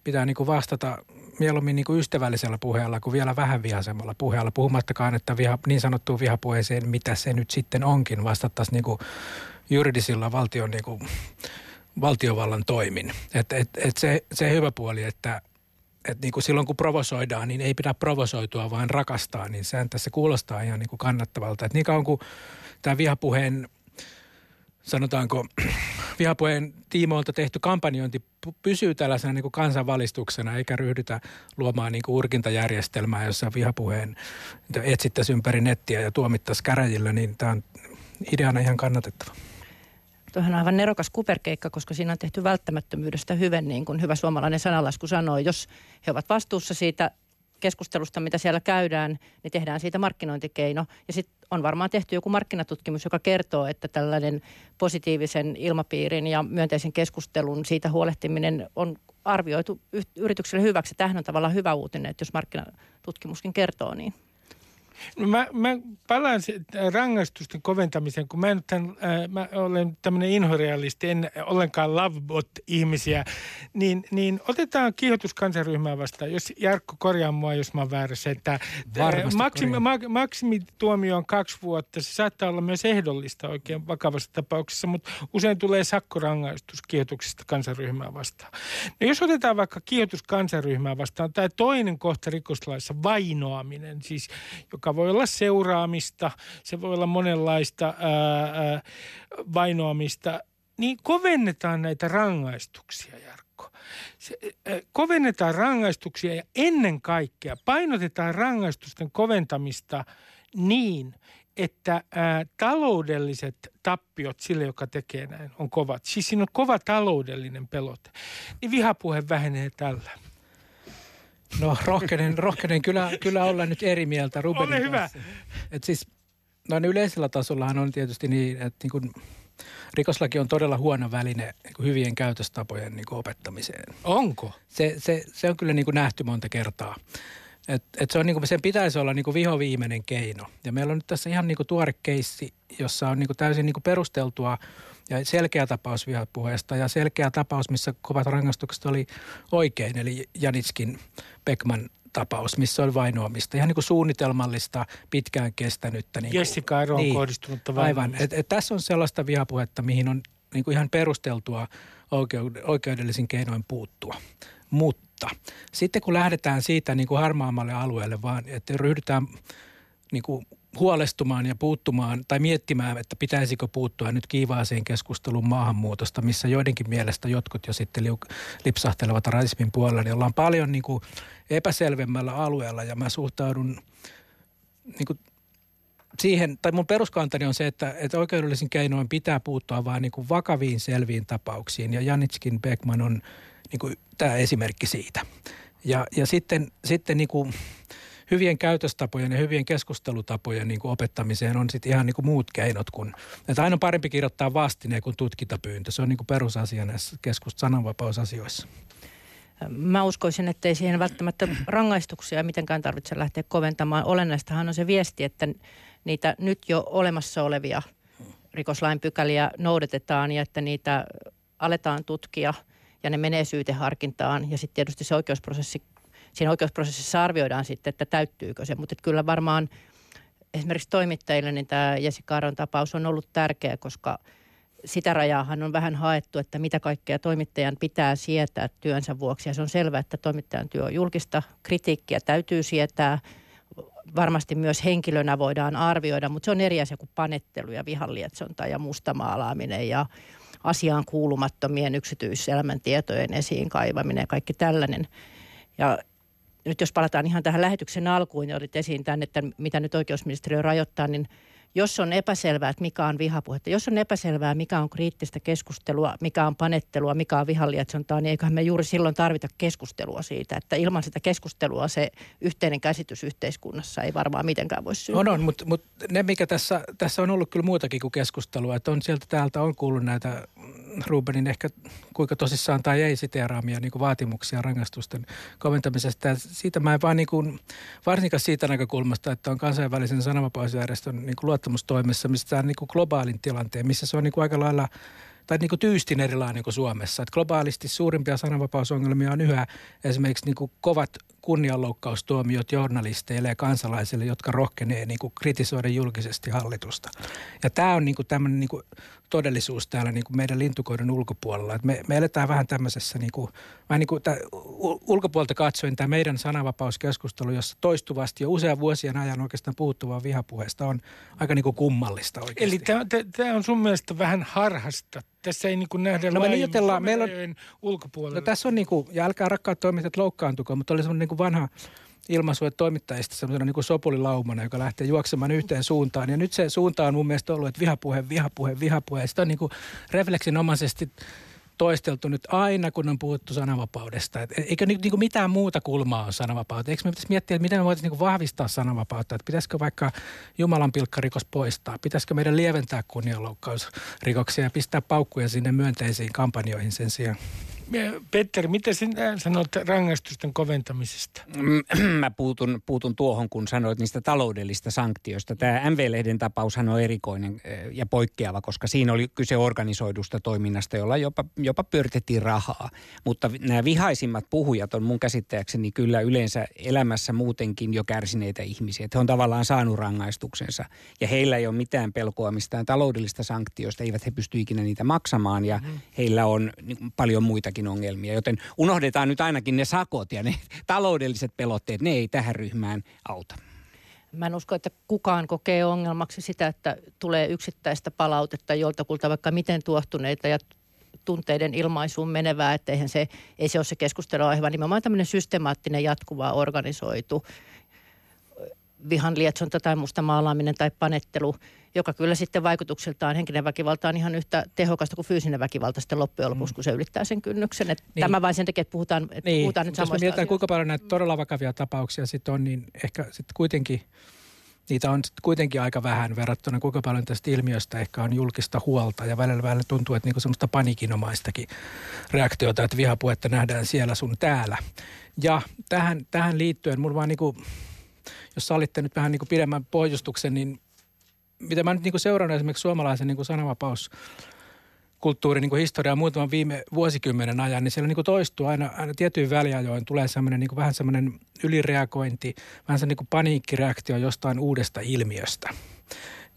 pitää niin kuin vastata mieluummin niin kuin ystävällisellä puheella kuin vielä vähän vihaisemmalla puheella. Puhumattakaan, että viha, niin sanottuun vihapuheeseen, mitä se nyt sitten onkin, vastattaisiin niin kuin juridisilla valtion, niin kuin, valtiovallan toimin. Et, et, et se, se hyvä puoli, että et niin kuin silloin kun provosoidaan, niin ei pidä provosoitua, vaan rakastaa. Niin sehän tässä kuulostaa ihan niin kuin kannattavalta. Et niin kauan kuin tämä vihapuheen, sanotaanko vihapuheen tiimoilta tehty kampanjointi pysyy tällaisena niin kuin kansanvalistuksena, eikä ryhdytä luomaan niin kuin urkintajärjestelmää, jossa vihapuheen etsittäisiin ympäri nettiä ja tuomittaisiin käräjillä, niin tämä on ideana ihan kannatettava. Tuohan on aivan nerokas kuperkeikka, koska siinä on tehty välttämättömyydestä hyvän, niin kuin hyvä suomalainen sananlasku sanoo, jos he ovat vastuussa siitä keskustelusta, mitä siellä käydään, niin tehdään siitä markkinointikeino. Ja sitten on varmaan tehty joku markkinatutkimus, joka kertoo, että tällainen positiivisen ilmapiirin ja myönteisen keskustelun siitä huolehtiminen on arvioitu yritykselle hyväksi. Tämähän on tavallaan hyvä uutinen, että jos markkinatutkimuskin kertoo niin. No mä, mä palaan rangaistusten koventamiseen, kun mä, en tämän, ää, mä olen tämmöinen inhorealisti, en ollenkaan lovebot-ihmisiä, niin, niin otetaan kiihotuskansaryhmää vastaan, jos Jarkko korjaa mua, jos mä oon väärässä, että maksimi, ma, maksimituomio on kaksi vuotta, se saattaa olla myös ehdollista oikein vakavassa tapauksessa, mutta usein tulee sakkorangaistus kiihotuksesta kansaryhmää vastaan. No jos otetaan vaikka kiihotuskansaryhmää vastaan, tämä toinen kohta rikoslaissa, vainoaminen, siis joka voi olla seuraamista, se voi olla monenlaista ää, ää, vainoamista, niin kovennetaan näitä rangaistuksia, Jarkko. Se, ää, kovennetaan rangaistuksia ja ennen kaikkea painotetaan rangaistusten koventamista niin, että ää, taloudelliset tappiot sille, joka tekee näin, on kovat. Siis siinä on kova taloudellinen pelote. Niin vihapuhe vähenee tällä. No rohkenen, rohkenen kyllä, kyllä olla nyt eri mieltä Rubenin Ole hyvä. Kanssa. Et siis noin yleisellä tasollahan on tietysti niin, että niin kun rikoslaki on todella huono väline niin kun hyvien käytöstapojen niin kun opettamiseen. Onko? Se, se, se on kyllä niin kun nähty monta kertaa. Et, et se on, niin kun sen pitäisi olla niin kun vihoviimeinen keino. Ja meillä on nyt tässä ihan niin kun tuore keissi, jossa on niin kun täysin niin kun perusteltua ja selkeä tapaus vihapuheesta ja selkeä tapaus, missä kovat rangaistukset oli oikein, eli Janitskin Beckman tapaus, missä oli vainoamista. Ihan niin kuin suunnitelmallista, pitkään kestänyttä. Niin Jessikka Aroon niin, kohdistunutta vainoamista. Aivan. Et, et tässä on sellaista vihapuhetta, mihin on niin kuin ihan perusteltua oikeudellisin keinoin puuttua. Mutta sitten kun lähdetään siitä niin kuin harmaammalle alueelle, vaan että ryhdytään niin kuin huolestumaan ja puuttumaan tai miettimään, että pitäisikö puuttua nyt kiivaaseen keskusteluun maahanmuutosta, missä joidenkin mielestä jotkut jo sitten liuk- lipsahtelevat rasismin puolella, niin ollaan paljon niin kuin epäselvemmällä alueella ja mä suhtaudun niin kuin siihen, tai mun peruskantani on se, että, että oikeudellisin keinoin pitää puuttua vaan niin kuin vakaviin selviin tapauksiin ja Janitskin Beckman on niin kuin tämä esimerkki siitä. Ja, ja sitten, sitten niin kuin hyvien käytöstapojen ja hyvien keskustelutapojen niin kuin opettamiseen on sitten ihan niin kuin muut keinot kuin, että aina on parempi kirjoittaa vastineen kuin tutkintapyyntö. Se on niin kuin perusasia näissä keskus- sananvapausasioissa. Mä uskoisin, että ei siihen välttämättä rangaistuksia mitenkään tarvitse lähteä koventamaan. Olennaistahan on se viesti, että niitä nyt jo olemassa olevia rikoslain pykäliä noudatetaan ja että niitä aletaan tutkia ja ne menee syyteharkintaan ja sitten tietysti se oikeusprosessi siinä oikeusprosessissa arvioidaan sitten, että täyttyykö se, mutta kyllä varmaan esimerkiksi toimittajille niin tämä Jessikka Aron tapaus on ollut tärkeä, koska sitä rajaahan on vähän haettu, että mitä kaikkea toimittajan pitää sietää työnsä vuoksi. Ja se on selvää, että toimittajan työ on julkista, kritiikkiä täytyy sietää. Varmasti myös henkilönä voidaan arvioida, mutta se on eri asia kuin panettelu ja vihanlietsonta ja mustamaalaaminen ja asiaan kuulumattomien yksityiselämän tietojen esiin kaivaminen ja kaikki tällainen. Ja nyt jos palataan ihan tähän lähetyksen alkuun, niin olit esiin tämän, että mitä nyt oikeusministeriö rajoittaa, niin jos on epäselvää, että mikä on vihapuhetta, jos on epäselvää, mikä on kriittistä keskustelua, mikä on panettelua, mikä on vihanlietsontaa, niin eiköhän me juuri silloin tarvita keskustelua siitä, että ilman sitä keskustelua se yhteinen käsitys yhteiskunnassa ei varmaan mitenkään voisi syntyä. On, on mutta, mutta ne, mikä tässä, tässä on ollut kyllä muutakin kuin keskustelua, että on sieltä täältä on kuullut näitä Rubenin ehkä kuinka tosissaan tai ei siteeraamia niin kuin vaatimuksia rangaistusten koventamisesta. Siitä mä en vaan niin kuin, varsinkaan siitä näkökulmasta, että on kansainvälisen sananvapausjärjestön niin kuin luottamustoimessa, missä on niin kuin globaalin tilanteen, missä se on niin kuin aika lailla tai niin kuin tyystin erilainen kuin Suomessa. Että globaalisti suurimpia sananvapausongelmia on yhä esimerkiksi niin kuin kovat kunnianloukkaustuomiot journalisteille ja kansalaisille, jotka rohkenee niin kuin kritisoida julkisesti hallitusta. Ja tämä on niin kuin tämmöinen niin kuin todellisuus täällä niin kuin meidän lintukoidon ulkopuolella. Me, me eletään vähän tämmöisessä, niin kuin, vähän niin kuin tämä, ulkopuolta katsoen tämä meidän sananvapauskeskustelu, jossa toistuvasti jo usean vuosien ajan oikeastaan puhuttuvaa vihapuheesta on aika niin kuin kummallista oikeasti. Eli tämä on sun mielestä vähän harhasta. Tässä ei niin kuin nähdä no, laajin Suomen ulkopuolella. No tässä on niin kuin, ja älkää rakkaat toimittajat loukkaantukaa, mutta oli semmoinen niin kuin vanha ilmaisu, että toimittajista semmoisena niin kuin sopulilaumana, joka lähtee juoksemaan yhteen suuntaan. Ja nyt se suunta on mun mielestä ollut, että vihapuhe, vihapuhe, vihapuhe. Ja sitä on niin kuin refleksinomaisesti toisteltu nyt aina, kun on puhuttu sananvapaudesta. Et eikö niin kuin mitään muuta kulmaa ole sananvapautta? Eikö me pitäisi miettiä, että miten me voitaisiin niin kuin vahvistaa sananvapautta? Että pitäisikö vaikka jumalanpilkkarikos poistaa? Pitäisikö meidän lieventää kunnianloukkausrikoksia ja pistää paukkuja sinne myönteisiin kampanjoihin sen sijaan? Petteri, mitä sinä sanot rangaistusten koventamisesta? Mä puutun, puutun tuohon, kun sanoit niistä taloudellista sanktioista. Tämä M V-lehden tapaushan on erikoinen ja poikkeava, koska siinä oli kyse organisoidusta toiminnasta, jolla jopa, jopa pyöritettiin rahaa. Mutta nämä vihaisimmat puhujat on mun käsittääkseni kyllä yleensä elämässä muutenkin jo kärsineitä ihmisiä. He on tavallaan saanut rangaistuksensa ja heillä ei ole mitään pelkoa mistään taloudellista sanktioista. Eivät he pysty ikinä niitä maksamaan ja mm. heillä on paljon muita ongelmia, joten unohdetaan nyt ainakin ne sakot ja ne taloudelliset pelotteet, ne ei tähän ryhmään auta. Mä en usko, että kukaan kokee ongelmaksi sitä, että tulee yksittäistä palautetta joltakulta vaikka miten tuohtuneita ja tunteiden ilmaisuun menevää, että eihän se, ei se ole se keskusteluaihe, vaan nimenomaan tämmöinen systemaattinen, jatkuva, organisoitu vihan lietsonta tai musta maalaaminen tai panettelu, joka kyllä sitten vaikutuksiltaan henkinen väkivalta on ihan yhtä tehokasta kuin fyysinen väkivalta sitten loppujen lopuksi, kun se ylittää sen kynnyksen. Niin. Tämä vain sen takia, että puhutaan, että niin. puhutaan nyt samoista asioista. Jos me mietitään, kuinka paljon näitä todella vakavia tapauksia sitten on, niin ehkä sitten kuitenkin, niitä on kuitenkin aika vähän verrattuna, kuinka paljon tästä ilmiöstä ehkä on julkista huolta. Ja välillä, välillä tuntuu, että niinku semmoista panikinomaistakin reaktiota, että vihapuhetta nähdään siellä sun täällä. Ja tähän, tähän liittyen mun vaan niinku... Jos sallitte nyt vähän niin kuin pidemmän pohjustuksen, niin mitä mä nyt niin kuin seurannut esimerkiksi suomalaisen niin kuin sananvapauskulttuurin niin kuin historiaa muutaman viime vuosikymmenen ajan, niin siellä niin kuin toistuu aina, aina tietyin väliajoin tulee semmoinen niin kuin vähän semmoinen ylireagointi, vähän se niin kuin paniikkireaktio jostain uudesta ilmiöstä.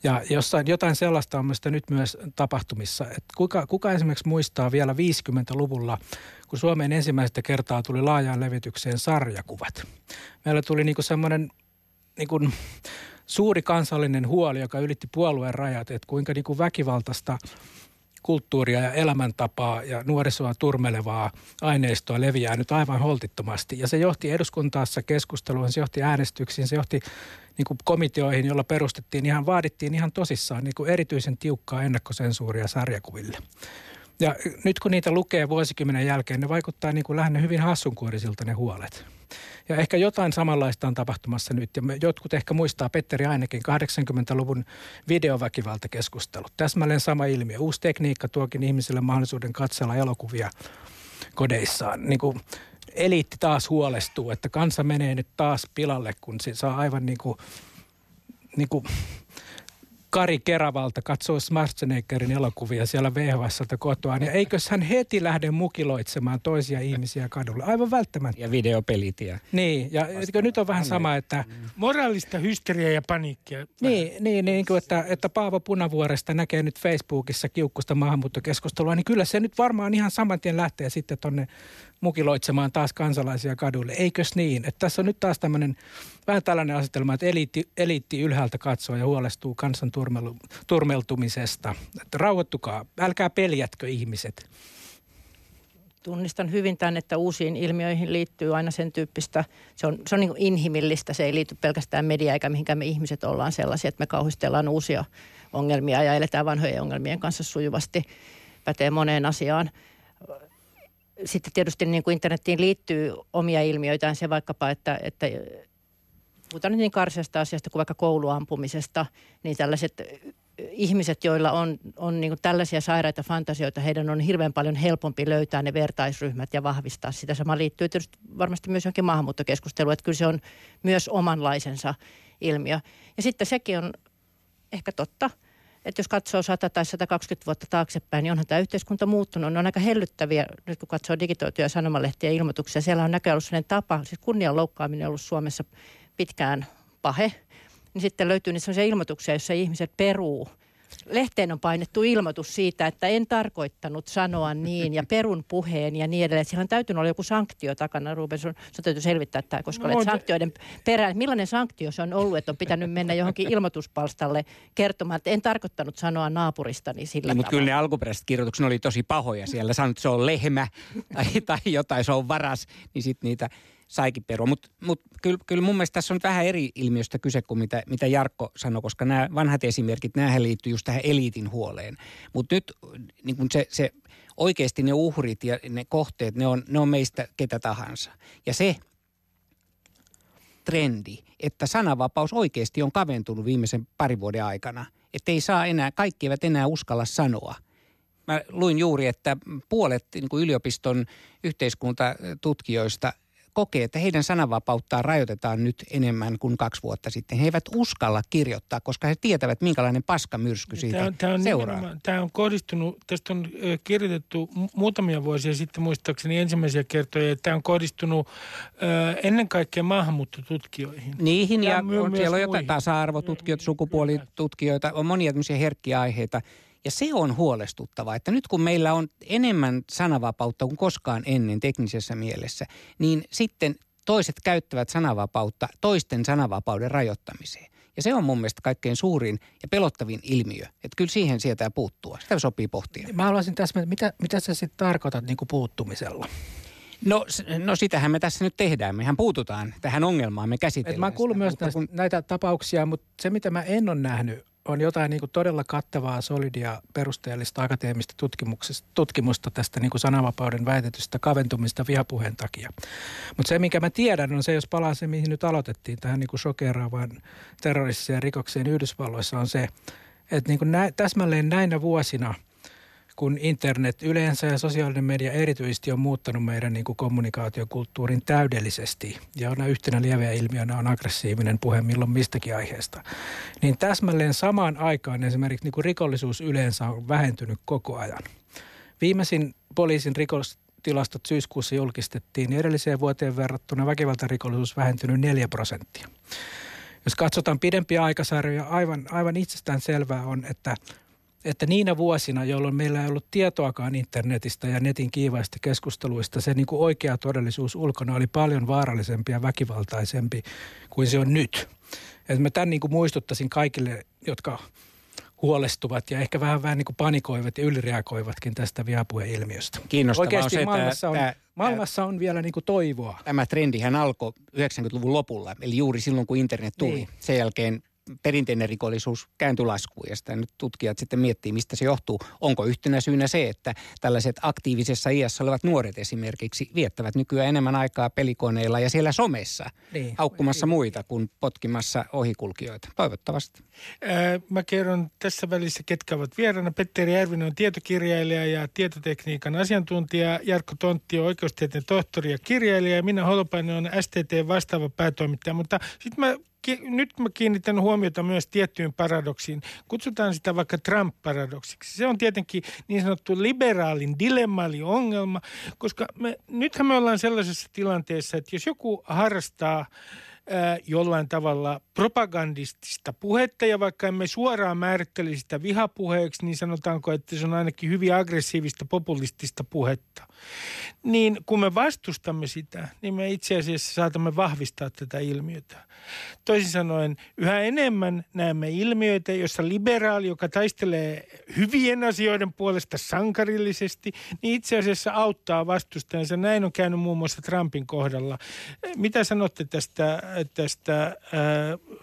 Ja jossain, jotain sellaista on myös nyt myös tapahtumissa. Et kuka, kuka esimerkiksi muistaa vielä viisikymmentäluvulla, kun Suomeen ensimmäistä kertaa tuli laajaan levitykseen sarjakuvat. Meillä tuli niinku semmoinen niinku suuri kansallinen huoli, joka ylitti puolueen rajat, että kuinka niinku väkivaltaista kulttuuria ja elämäntapaa ja nuorisoa turmelevaa aineistoa leviää nyt aivan holtittomasti. Ja se johti eduskuntaassa keskusteluun, se johti äänestyksiin, se johti niin kuin komiteoihin, jolla perustettiin ihan, vaadittiin ihan tosissaan niin kuin erityisen tiukkaa ennakkosensuuria sarjakuville. Ja nyt kun niitä lukee vuosikymmenen jälkeen, ne vaikuttaa niin kuin lähinnä hyvin hassunkuorisilta ne huolet. Ja ehkä jotain samanlaista on tapahtumassa nyt. Ja jotkut ehkä muistaa, Petteri ainakin, kahdeksankymmentäluvun videoväkivaltakeskustelut. Täsmälleen sama ilmiö. Uusi tekniikka tuokin ihmisille mahdollisuuden katsella elokuvia kodeissaan. Niin kuin eliitti taas huolestuu, että kansa menee nyt taas pilalle, kun se saa aivan niin kuin... Niin kuin Kari Keravalta katsoo Schwarzeneggerin elokuvia siellä V H S:ltä kotoaan. Ja eikös hän heti lähde mukiloitsemaan toisia ihmisiä kadulla? Aivan välttämättä. Ja videopelit ja... Niin, ja nyt on vähän sama, että... Moraalista hysteriaa ja paniikkia. Niin, niin, niin kuin, että, että Paavo Punavuoresta näkee nyt Facebookissa kiukkusta maahanmuuttokeskustelua, niin kyllä se nyt varmaan ihan saman tien lähtee sitten tonne mukiloitsemaan taas kansalaisia kadulle. Eikös niin? Että tässä on nyt taas tämmöinen, vähän tällainen asetelma, että eliitti, eliitti ylhäältä katsoo ja huolestuu kansan turmeltumisesta. Että rauhoittukaa, älkää peljätkö ihmiset. Tunnistan hyvin tämän, että uusiin ilmiöihin liittyy aina sen tyyppistä, se on, se on niin kuin inhimillistä, se ei liity pelkästään mediaan eikä mihinkään me ihmiset ollaan sellaisia, että me kauhistellaan uusia ongelmia ja eletään vanhojen ongelmien kanssa sujuvasti, pätee moneen asiaan. Sitten tietysti niin kuin internettiin liittyy omia ilmiöitään se vaikkapa, että, että puhutaan nyt niin karsiasta asiasta kuin vaikka kouluampumisesta, niin tällaiset ihmiset, joilla on, on niin kuin tällaisia sairaita fantasioita, heidän on hirveän paljon helpompi löytää ne vertaisryhmät ja vahvistaa sitä. Sama liittyy tietysti varmasti myös johonkin maahanmuuttokeskusteluun, että kyllä se on myös omanlaisensa ilmiö. Ja sitten sekin on ehkä totta, että jos katsoo sata tai sata kaksikymmentä vuotta taaksepäin, niin onhan tämä yhteiskunta muuttunut. Ne on aika hellyttäviä, nyt kun katsoo digitoituja sanomalehtiä ja ilmoituksia. Siellä on näköjään ollut sellainen tapa, siis kunnianloukkaaminen on ollut Suomessa pitkään pahe. Niin sitten löytyy niitä sellaisia ilmoituksia, joissa ihmiset peruu. Lehteen on painettu ilmoitus siitä, että en tarkoittanut sanoa niin ja perun puheen ja niin edelleen. Siellä on täytynyt olla joku sanktio takana. Ruben, sun, sun täytyy selvittää tämä, koska olet no, sanktioiden perään. Millainen sanktio se on ollut, että on pitänyt mennä johonkin ilmoituspalstalle kertomaan, että en tarkoittanut sanoa naapuristani sillä no, mutta kyllä ne alkuperäiset kirjoitukset oli tosi pahoja siellä. Sanoit, että se on lehmä tai, tai jotain, se on varas, niin sitten niitä... saikin perua, mutta mut, kyllä, kyllä mun mielestä tässä on vähän eri ilmiöstä kyse kuin mitä, mitä Jarkko sanoi, koska nämä vanhat esimerkit, näähän liittyy just tähän eliitin huoleen. Mutta nyt niin kun se, se, oikeasti ne uhrit ja ne kohteet, ne on, ne on meistä ketä tahansa. Ja se trendi, että sananvapaus oikeasti on kaventunut viimeisen parin vuoden aikana, että ei saa enää, kaikki eivät enää uskalla sanoa. Mä luin juuri, että puolet niin kun yliopiston yhteiskuntatutkijoista kokee, että heidän sananvapauttaan rajoitetaan nyt enemmän kuin kaksi vuotta sitten. He eivät uskalla kirjoittaa, koska he tietävät, minkälainen paska-myrsky siitä tämä on, tämä on seuraa. Tämä on kohdistunut, tästä on kirjoitettu muutamia vuosia sitten muistaakseni ensimmäisiä kertoja, että tämä on kohdistunut ö, ennen kaikkea maahanmuuttotutkijoihin. Niihin ja, ja on, siellä on jotain tasa-arvotutkijoita, sukupuolitutkijoita, on monia tämmöisiä herkkiä aiheita. Ja se on huolestuttavaa, että nyt kun meillä on enemmän sananvapautta kuin koskaan ennen teknisessä mielessä, niin sitten toiset käyttävät sananvapautta toisten sananvapauden rajoittamiseen. Ja se on mun mielestä kaikkein suurin ja pelottavin ilmiö, että kyllä siihen sietää puuttua. Sitä sopii pohtia. Mä haluaisin tässä, mitä, mitä sä sitten tarkoitat niin kuin puuttumisella? No, no sitähän me tässä nyt tehdään. Mehän puututaan tähän ongelmaan, me käsitellään sitä. Mä oon kuullut myös näistä, kun... näitä tapauksia, mutta se mitä mä en ole nähnyt, on jotain niin kuin todella kattavaa, solidia, perusteellista akateemista tutkimusta tästä niin kuin sananvapauden väitetystä kaventumista vihapuheen takia. Mutta se, minkä mä tiedän, on se, jos palaa se, mihin nyt aloitettiin, tähän niin kuin shokeraavaan terroristiseen rikokseen Yhdysvalloissa, on se, että niin kuin nä- täsmälleen näinä vuosina, kun internet yleensä ja sosiaalinen media erityisesti on muuttanut meidän niin kuin kommunikaatiokulttuurin täydellisesti, ja on yhtenä lieveä ilmiönä on aggressiivinen puhe milloin mistäkin aiheesta, niin täsmälleen samaan aikaan esimerkiksi niin kuin rikollisuus yleensä on vähentynyt koko ajan. Viimeisin poliisin rikostilastot syyskuussa julkistettiin, niin edelliseen vuoteen verrattuna väkivaltarikollisuus vähentynyt neljä prosenttia. Jos katsotaan pidempiä aikasarjoja, aivan, aivan itsestään selvää on, että että niinä vuosina, jolloin meillä ei ollut tietoakaan internetistä ja netin kiivaista keskusteluista, se niin kuin oikea todellisuus ulkona oli paljon vaarallisempi ja väkivaltaisempi kuin se on nyt. Et mä tämän niin kuin muistuttaisin kaikille, jotka huolestuvat ja ehkä vähän, vähän niin kuin panikoivat ja ylireagoivatkin tästä vihapuheilmiöstä. Kiinnostavaa on se, maailmassa on, tämä, maailmassa on vielä niin kuin toivoa. Tämä trendihän alkoi yhdeksänkymmentäluvun lopulla, eli juuri silloin, kun internet tuli. Niin. Sen jälkeen... perinteinen rikollisuus kääntyi laskuun ja sitä nyt tutkijat sitten miettii, mistä se johtuu. Onko yhtenä syynä se, että tällaiset aktiivisessa iässä olevat nuoret esimerkiksi viettävät nykyään enemmän aikaa pelikoneilla ja siellä somessa niin, haukkumassa niin muita kuin potkimassa ohikulkijoita? Toivottavasti. Ää, mä kerron tässä välissä, ketkä ovat vieraana. Petteri Järvinen on tietokirjailija ja tietotekniikan asiantuntija. Jarkko Tontti on oikeustieteen tohtori ja kirjailija ja Minna Holopainen on S T T vastaava päätoimittaja. Mutta sitten mä ki- nyt mä kiinnitän huomiota myös tiettyyn paradoksiin. Kutsutaan sitä vaikka Trump-paradoksiksi. Se on tietenkin niin sanottu liberaalin dilemma eli ongelma, koska me, nythän me ollaan sellaisessa tilanteessa, että jos joku harrastaa jollain tavalla propagandistista puhetta, ja vaikka emme suoraan määritteli sitä vihapuheeksi, niin sanotaanko, että se on ainakin hyvin aggressiivista populistista puhetta. Niin kun me vastustamme sitä, niin me itse asiassa saatamme vahvistaa tätä ilmiötä. Toisin sanoen, yhä enemmän näemme ilmiöitä, jossa liberaali, joka taistelee hyvien asioiden puolesta sankarillisesti, niin itse asiassa auttaa vastustajansa. Näin on käynyt muun muassa Trumpin kohdalla. Mitä sanotte tästä tästä äh,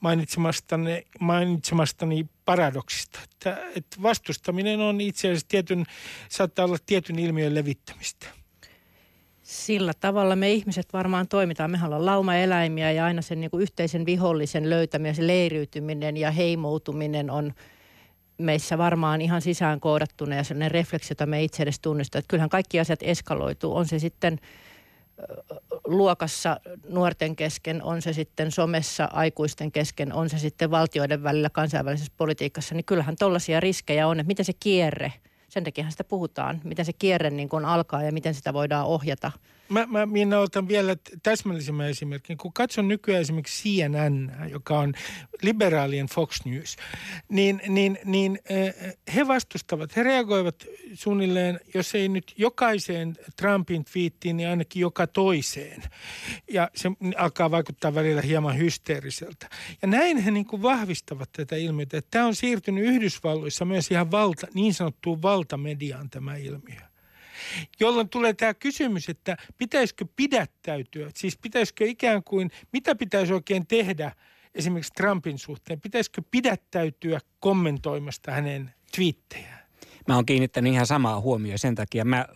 mainitsemastani, mainitsemastani paradoksista, että, että vastustaminen on itse asiassa tietyn, saattaa olla tietyn ilmiön levittämistä. Sillä tavalla me ihmiset varmaan toimitaan. Mehän ollaan laumaeläimiä ja aina sen niin kuin yhteisen vihollisen löytäminen, se leiriytyminen ja heimoutuminen on meissä varmaan ihan sisään koodattuna ja sellainen refleksi, jota me itse edes tunnistetaan. Että kyllähän kaikki asiat eskaloituu, on se sitten luokassa nuorten kesken, on se sitten somessa aikuisten kesken, on se sitten valtioiden välillä kansainvälisessä politiikassa, niin kyllähän tollaisia riskejä on, että miten se kierre, sen takiahan sitä puhutaan, miten se kierre niin kun alkaa ja miten sitä voidaan ohjata. Mä, mä Minna, otan vielä täsmällisemmän esimerkin. Kun katson nykyään esimerkiksi C N N, joka on liberaalien Fox News, niin, niin, niin he vastustavat, he reagoivat suunnilleen, jos ei nyt jokaiseen Trumpin twiittiin, niin ainakin joka toiseen. Ja se alkaa vaikuttaa välillä hieman hysteeriseltä. Ja näin he niin kuin vahvistavat tätä ilmiötä. Tämä on siirtynyt Yhdysvalloissa myös ihan valta, niin sanottuun valtamediaan tämä ilmiö. Jolloin tulee tämä kysymys, että pitäisikö pidättäytyä, siis pitäisikö ikään kuin, mitä pitäisi oikein tehdä esimerkiksi Trumpin suhteen, pitäisikö pidättäytyä kommentoimasta hänen twiittejään? Mä oon kiinnittänyt ihan samaa huomioon sen takia. Mä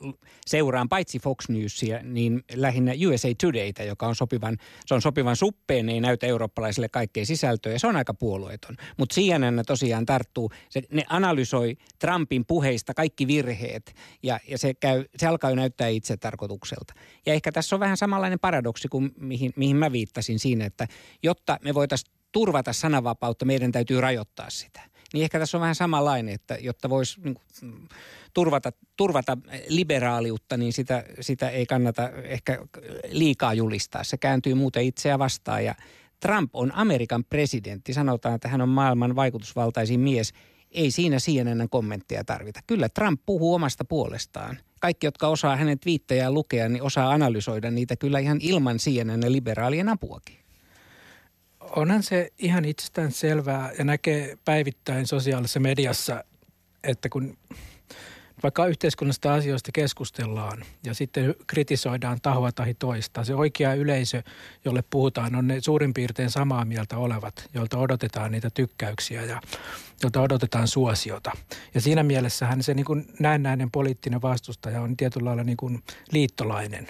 seuraan paitsi Fox Newsia, niin lähinnä U S A Todayta, joka on sopivan, se on sopivan suppeen, ei näytä eurooppalaisille kaikkea sisältöä ja se on aika puolueeton. Mutta C N N tosiaan tarttuu, se, ne analysoi Trumpin puheista kaikki virheet ja, ja se, käy, se alkaa jo näyttää itse tarkoitukselta. Ja ehkä tässä on vähän samanlainen paradoksi kuin mihin, mihin mä viittasin siinä, että jotta me voitaisiin turvata sananvapautta, meidän täytyy rajoittaa sitä. Niin ehkä tässä on vähän samanlainen, että jotta voisi niin kuin, turvata, turvata liberaaliutta, niin sitä, sitä ei kannata ehkä liikaa julistaa. Se kääntyy muuten itseä vastaan ja Trump on Amerikan presidentti. Sanotaan, että hän on maailman vaikutusvaltaisin mies. Ei siinä C N N:n kommentteja tarvita. Kyllä Trump puhuu omasta puolestaan. Kaikki, jotka osaa hänen twiittejään lukea, niin osaa analysoida niitä kyllä ihan ilman C N N:n liberaalien apuakin. Onhan se ihan itsestään selvää ja näkee päivittäin sosiaalisessa mediassa, että kun vaikka yhteiskunnasta asioista keskustellaan ja sitten kritisoidaan tahoa tai toista, se oikea yleisö, jolle puhutaan, on ne suurin piirtein samaa mieltä olevat, joilta odotetaan niitä tykkäyksiä ja joilta odotetaan suosiota. Ja siinä mielessähän se niin kuin näennäinen poliittinen vastustaja on tietyllä lailla niin kuin liittolainen,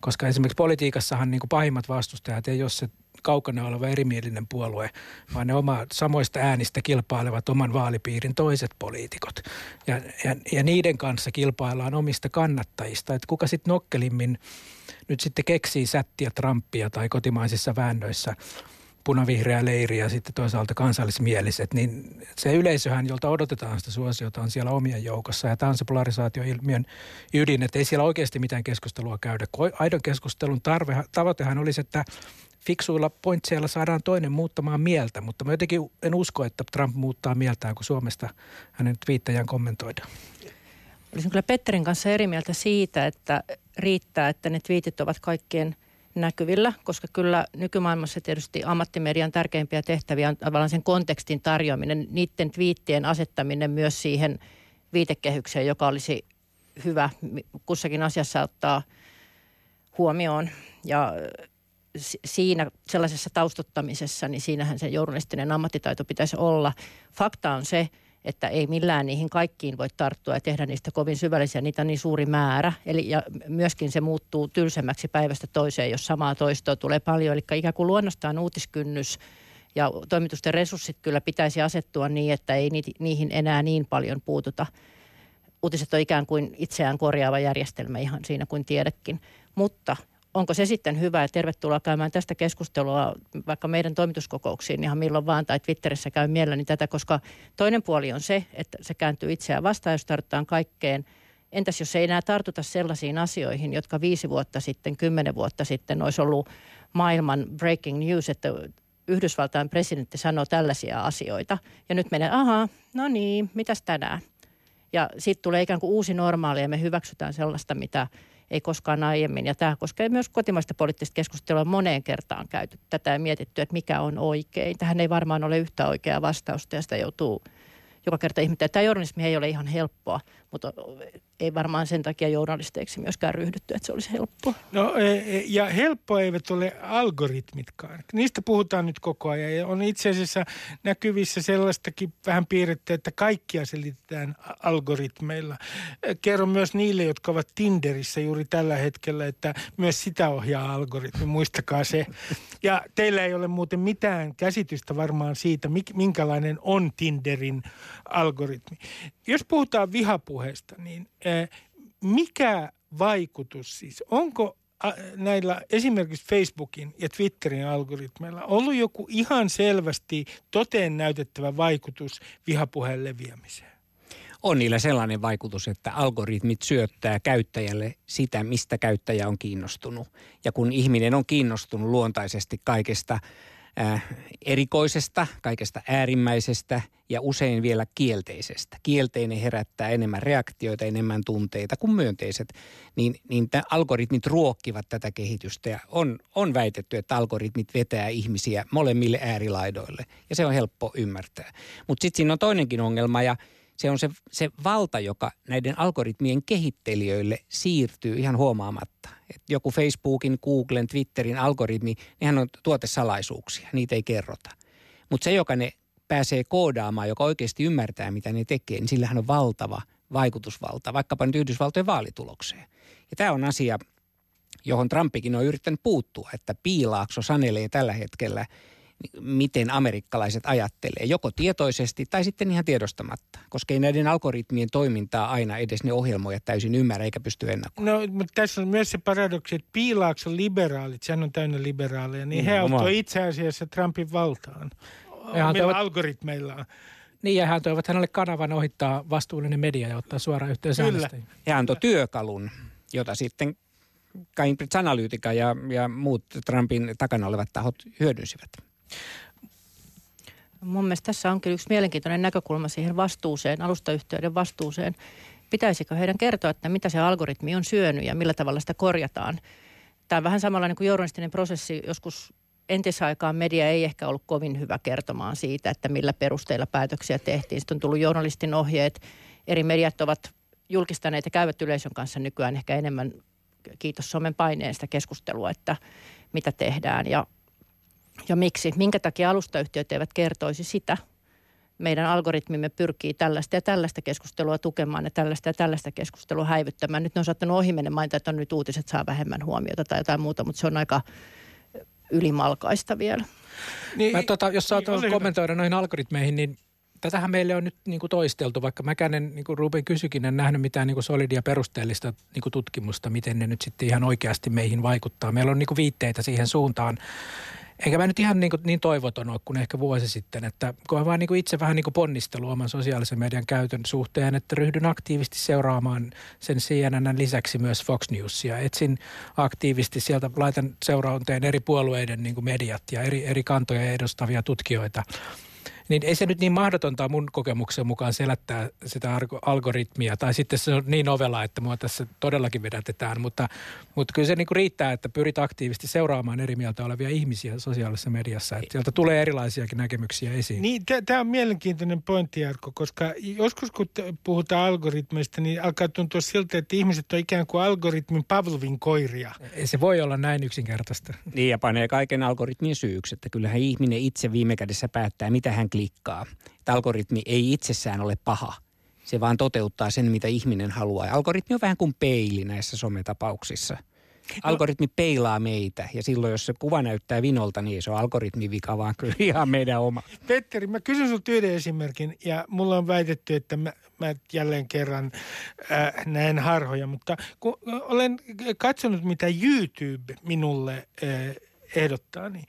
koska esimerkiksi politiikassahan niin kuin pahimmat vastustajat ei ole se kaukana oleva erimielinen puolue, vaan ne oma, samoista äänistä kilpailevat oman vaalipiirin toiset poliitikot. Ja, ja, ja niiden kanssa kilpaillaan omista kannattajista, että kuka sitten nokkelimmin nyt sitten keksii sättiä Trumpia tai kotimaisissa väännöissä punavihreä leiri ja sitten toisaalta kansallismieliset, niin se yleisöhän, jolta odotetaan sitä suosiota, on siellä omien joukossa. Ja tämä on se polarisaatioilmiön ydin, että ei siellä oikeasti mitään keskustelua käydä. Aidon keskustelun tarve, tavoitehan olisi, että fiksuilla pointseilla saadaan toinen muuttamaan mieltä, mutta mä jotenkin en usko, että Trump muuttaa mieltään, kun Suomesta hänen twiittejään kommentoidaan. Olisin kyllä Petterin kanssa eri mieltä siitä, että riittää, että ne twiitit ovat kaikkien näkyvillä, koska kyllä nykymaailmassa tietysti ammattimedian tärkeimpiä tehtäviä on tavallaan sen kontekstin tarjoaminen, niiden twiittien asettaminen myös siihen viitekehykseen, joka olisi hyvä kussakin asiassa ottaa huomioon ja siinä sellaisessa taustottamisessa, niin siinähän se journalistinen ammattitaito pitäisi olla. Fakta on se, että ei millään niihin kaikkiin voi tarttua ja tehdä niistä kovin syvällisiä. Niitä on niin suuri määrä. Eli ja myöskin se muuttuu tylsemmäksi päivästä toiseen, jos samaa toistoa tulee paljon. Eli ikään kuin luonnostaan uutiskynnys ja toimitusten resurssit kyllä pitäisi asettua niin, että ei niihin enää niin paljon puututa. Uutiset on ikään kuin itseään korjaava järjestelmä ihan siinä kuin tiedekin, mutta onko se sitten hyvä ja tervetuloa käymään tästä keskustelua vaikka meidän toimituskokouksiin ihan milloin vaan tai Twitterissä käy mielelläni tätä, koska toinen puoli on se, että se kääntyy itseään vastaan, jos tartutaan kaikkeen. Entäs jos ei enää tartuta sellaisiin asioihin, jotka viisi vuotta sitten, kymmenen vuotta sitten olisi ollut maailman breaking news, että Yhdysvaltain presidentti sanoo tällaisia asioita ja nyt menee, aha, no niin, mitäs tänään? Ja siitä tulee ikään kuin uusi normaali ja me hyväksytään sellaista, mitä ei koskaan aiemmin. Ja tämä koskee myös kotimaista poliittista keskustelua. Moneen kertaan käyty tätä ja mietitty, että mikä on oikein. Tähän ei varmaan ole yhtä oikeaa vastausta ja sitä joutuu joka kerta ihmettä. Tämä journalismi ei ole ihan helppoa, mutta ei varmaan sen takia journalisteiksi myöskään ryhdytty, että se olisi helppoa. No ja helppoa eivät ole algoritmitkaan. Niistä puhutaan nyt koko ajan ja on itse asiassa näkyvissä sellaistakin vähän piirrettä, että kaikkia selitetään algoritmeilla. Kerron myös niille, jotka ovat Tinderissä juuri tällä hetkellä, että myös sitä ohjaa algoritmi, muistakaa se. Ja teillä ei ole muuten mitään käsitystä varmaan siitä, minkälainen on Tinderin algoritmi. Jos puhutaan vihapuheesta, niin mikä vaikutus siis, onko näillä esimerkiksi Facebookin ja Twitterin algoritmeilla ollut joku ihan selvästi toteen näytettävä vaikutus vihapuheen leviämiseen? On niillä sellainen vaikutus, että algoritmit syöttää käyttäjälle sitä, mistä käyttäjä on kiinnostunut. Ja kun ihminen on kiinnostunut luontaisesti kaikesta Äh, erikoisesta, kaikesta äärimmäisestä ja usein vielä kielteisestä. Kielteinen herättää enemmän reaktioita, enemmän tunteita kuin myönteiset. Niin, niin tämä algoritmit ruokkivat tätä kehitystä ja on, on väitetty, että algoritmit vetää ihmisiä molemmille äärilaidoille. Ja se on helppo ymmärtää. Mutta sitten siinä on toinenkin ongelma ja se on se, se valta, joka näiden algoritmien kehittelijöille siirtyy ihan huomaamatta. Et joku Facebookin, Googlen, Twitterin algoritmi, nehän on tuotesalaisuuksia, niitä ei kerrota. Mutta se, joka ne pääsee koodaamaan, joka oikeasti ymmärtää, mitä ne tekee, niin sillähän on valtava vaikutusvalta, vaikkapa nyt Yhdysvaltojen vaalitulokseen. Ja tämä on asia, johon Trumpikin on yrittänyt puuttua, että Piilaakso sanelee tällä hetkellä, miten amerikkalaiset ajattelee, joko tietoisesti tai sitten ihan tiedostamatta, koska ei näiden algoritmien toimintaa aina edes ne ohjelmoja täysin ymmärrä eikä pysty ennakoimaan. No, mutta tässä on myös se paradoksi, että Piilaakson liberaalit, sehän on täynnä liberaaleja, niin mm, he auttoi itse asiassa Trumpin valtaan omilla algoritmeillaan. Niin, ja hän toivat hänelle kanavan ohittaa vastuullinen media ja ottaa suoraan yhteen säännöstöihin. Hän antoi työkalun, jota sitten Cambridge Analytica ja, ja muut Trumpin takana olevat tahot hyödynsivät. Mun mielestä tässä onkin yksi mielenkiintoinen näkökulma siihen vastuuseen, alustayhtiöiden vastuuseen. Pitäisikö heidän kertoa, että mitä se algoritmi on syönyt ja millä tavalla sitä korjataan? Tämä on vähän samanlainen kuin journalistinen prosessi. Joskus entisaikaan media ei ehkä ollut kovin hyvä kertomaan siitä, että millä perusteilla päätöksiä tehtiin. Sitten on tullut journalistin ohjeet. Eri mediat ovat julkistaneet ja käyvät yleisön kanssa nykyään ehkä enemmän, kiitos somen paineen, sitä keskustelua, että mitä tehdään ja Ja miksi? Minkä takia alustayhtiöt eivät kertoisi sitä? Meidän algoritmimme pyrkii tällaista ja tällaista keskustelua tukemaan ja tällaista ja tällaista keskustelua häivyttämään. Nyt ne on saattanut ohi mennä mainita, että on nyt uutiset saa vähemmän huomiota tai jotain muuta, mutta se on aika ylimalkaista vielä. Niin, mä, tota, jos saat niin, kommentoida noihin algoritmeihin, niin tätähän meille on nyt niin kuin toisteltu, vaikka mäkään en, niin kuin Ruben kysyikin, en nähnyt mitään niin kuin solidia perusteellista niin kuin tutkimusta, miten ne nyt sitten ihan oikeasti meihin vaikuttaa. Meillä on niin kuin viitteitä siihen suuntaan. Eikä mä nyt ihan niin, niin toivoton ole kuin ehkä vuosi sitten, että kun mä vaan niin itse vähän niin ponnistelu oman sosiaalisen median käytön suhteen, että ryhdyn aktiivisesti seuraamaan sen C N N lisäksi myös Fox Newsia. Etsin aktiivisesti sieltä, laitan seuraanteen eri puolueiden niin mediat ja eri, eri kantoja edustavia tutkijoita. Niin ei se nyt niin mahdotonta mun kokemuksen mukaan selättää sitä algoritmia, tai sitten se on niin ovela, että mua tässä todellakin vedätetään, mutta, mutta kyllä se niin kuin riittää, että pyrit aktiivisesti seuraamaan eri mieltä olevia ihmisiä sosiaalisessa mediassa, että sieltä tulee erilaisiakin näkemyksiä esiin. Niin, tämä on mielenkiintoinen pointti, Jarkko, koska joskus kun puhutaan algoritmeista, niin alkaa tuntua siltä, että ihmiset on ikään kuin algoritmin Pavlovin koiria. Ei se voi olla näin yksinkertaista. Niin, ja panee kaiken algoritmin syyksi, että kyllähän ihminen itse viime kädessä päättää, mitä hän klikkaa. Että algoritmi ei itsessään ole paha. Se vaan toteuttaa sen, mitä ihminen haluaa. Ja algoritmi on vähän kuin peili näissä sometapauksissa. Algoritmi peilaa meitä ja silloin, jos se kuva näyttää vinolta, niin ei se ole algoritmin vika, vaan kyllä ihan meidän oma. Petteri, mä kysyn sinulta yhden esimerkin ja mulla on väitetty, että mä, mä jälleen kerran äh, näen harhoja, mutta kun olen katsonut, mitä YouTube minulle äh, ehdottaa, niin,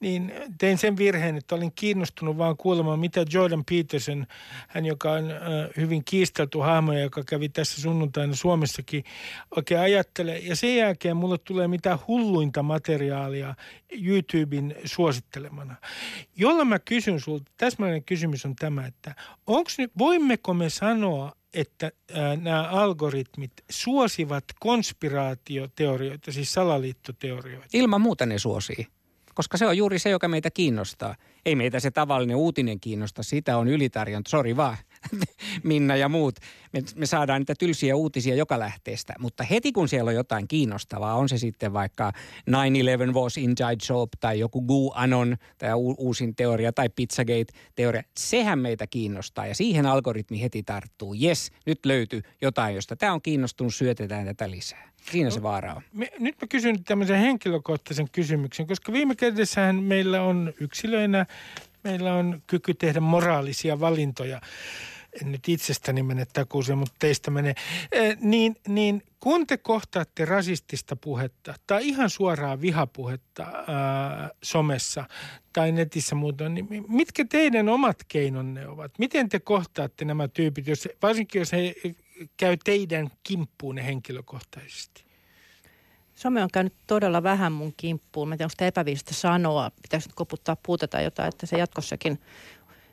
niin tein sen virheen, että olin kiinnostunut vaan kuulemaan, mitä Jordan Peterson, hän joka on äh, hyvin kiisteltu hahmo, joka kävi tässä sunnuntaina Suomessakin, oikein ajattelee. Ja sen jälkeen mulle tulee mitä hulluinta materiaalia YouTuben suosittelemana, jolla mä kysyn sulta, täsmällinen kysymys on tämä, että onks nyt, voimmeko me sanoa, että ää, nämä algoritmit suosivat konspiraatioteorioita, siis salaliittoteorioita? Ilman muuta ne suosii, koska se on juuri se, joka meitä kiinnostaa. Ei meitä se tavallinen uutinen kiinnosta, sitä on ylitarjonta, sori vaan, Minna ja muut. Me, me saadaan niitä tylsiä uutisia joka lähteestä, mutta heti kun siellä on jotain kiinnostavaa, on se sitten vaikka nine eleven was inside job tai joku GuAnon, tai u- uusin teoria tai Pizzagate-teoria, sehän meitä kiinnostaa ja siihen algoritmi heti tarttuu. Jes, nyt löytyy jotain, josta tämä on kiinnostunut, syötetään tätä lisää. Siinä se vaara on. Me, nyt mä kysyn tämmöisen henkilökohtaisen kysymyksen, koska viime kertassahan meillä on yksilöinä, meillä on kyky tehdä moraalisia valintoja. En nyt itsestäni mene takuuseen, mutta teistä menee. Eh, niin, niin kun te kohtaatte rasistista puhetta tai ihan suoraa vihapuhetta ää, somessa tai netissä muutoin, niin mitkä teidän omat keinonne ovat? Miten te kohtaatte nämä tyypit, jos, varsinkin jos he käy teidän kimppuunne henkilökohtaisesti? Some on käynyt todella vähän mun kimppuun. Mä en tiedä, onko sitä epäviisistä sanoa. Pitäisi nyt koputtaa puuta tai jotain, että se jatkossakin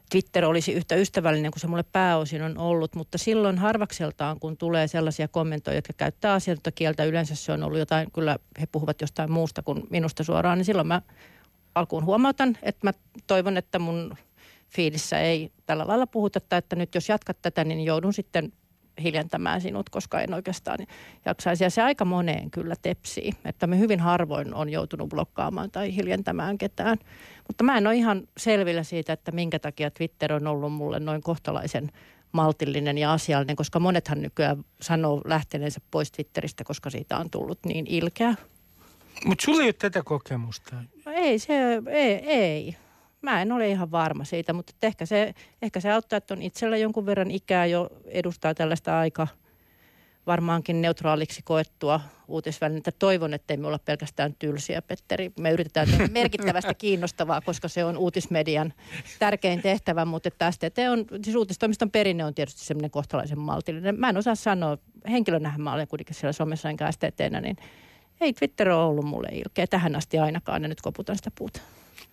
Twitter olisi yhtä ystävällinen kuin se mulle pääosin on ollut. Mutta silloin harvakseltaan, kun tulee sellaisia kommentoja, jotka käyttää asiantunta kieltä, yleensä se on ollut jotain, kyllä he puhuvat jostain muusta kuin minusta suoraan, niin silloin mä alkuun huomautan, että mä toivon, että mun feedissä ei tällä lailla puhuta, tai että nyt jos jatkat tätä, niin joudun sitten hiljentämään sinut, koska en oikeastaan jaksaisi. Ja se aika moneen kyllä tepsii, että me hyvin harvoin on joutunut blokkaamaan tai hiljentämään ketään. Mutta mä en ole ihan selvillä siitä, että minkä takia Twitter on ollut mulle noin kohtalaisen maltillinen ja asiallinen, koska monethan nykyään sanoo lähteneensä pois Twitteristä, koska siitä on tullut niin ilkeä. Mutta sulla ei ole tätä kokemusta. No ei, se ei, ei. Mä en ole ihan varma siitä, mutta ehkä se, ehkä se auttaa, että on itsellä jonkun verran ikää jo edustaa tällaista aika varmaankin neutraaliksi koettua uutisvälinettä. Toivon, ettei me olla pelkästään tylsiä, Petteri. Me yritetään tehdä merkittävästä kiinnostavaa, koska se on uutismedian tärkein tehtävä, mutta että S T T on, siis uutistoimiston perinne on tietysti semmoinen kohtalaisen maltillinen. Mä en osaa sanoa, henkilönähän mä olen kuitenkin siellä somessa enkä S T T:nä, niin ei Twitter ole ollut mulle ilkeä tähän asti ainakaan, ja nyt koputan sitä puuta.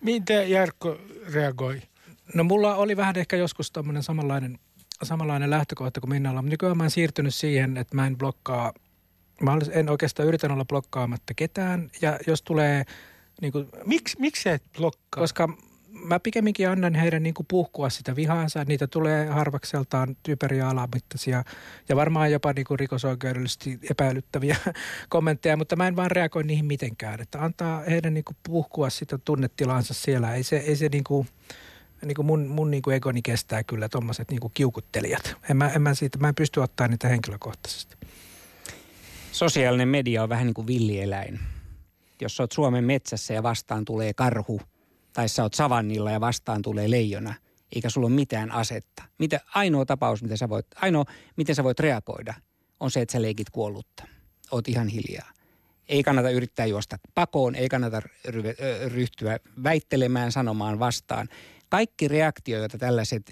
Miten Jarkko reagoi? No mulla oli vähän ehkä joskus tämmöinen samanlainen, samanlainen lähtökohta kuin Minnalla. Nykyään mä oon siirtynyt siihen, että mä en blokkaa, mä en oikeastaan yritä olla blokkaamatta ketään. Ja jos tulee niin kuin... Miks, miksi et blokkaa? Koska mä pikemminkin annan heidän niin kuin puhkua sitä vihaansa. Niitä tulee harvakseltaan typeriä alamittaisia ja varmaan jopa niin kuin rikosoikeudellisesti epäilyttäviä kommentteja, mutta mä en vaan reagoi niihin mitenkään. Että antaa heidän niin kuin puhkua sitä tunnetilaansa siellä. Ei se, ei se niin kuin, niin kuin mun, mun niin kuin egoni kestää kyllä tommoset niin kuin kiukuttelijat. En mä, en mä, siitä, mä en pysty ottaa niitä henkilökohtaisesti. Sosiaalinen media on vähän niin kuin villieläin. Jos sä oot Suomen metsässä ja vastaan tulee karhu, tai sä oot savannilla ja vastaan tulee leijona, eikä sulla ole mitään asetta. Mitä, ainoa tapaus, miten sä voit, ainoa, miten sä voit reagoida, on se, että sä leikit kuollutta. Oot ihan hiljaa. Ei kannata yrittää juosta pakoon, ei kannata ryhtyä väittelemään, sanomaan vastaan. Kaikki reaktio, joita tällaiset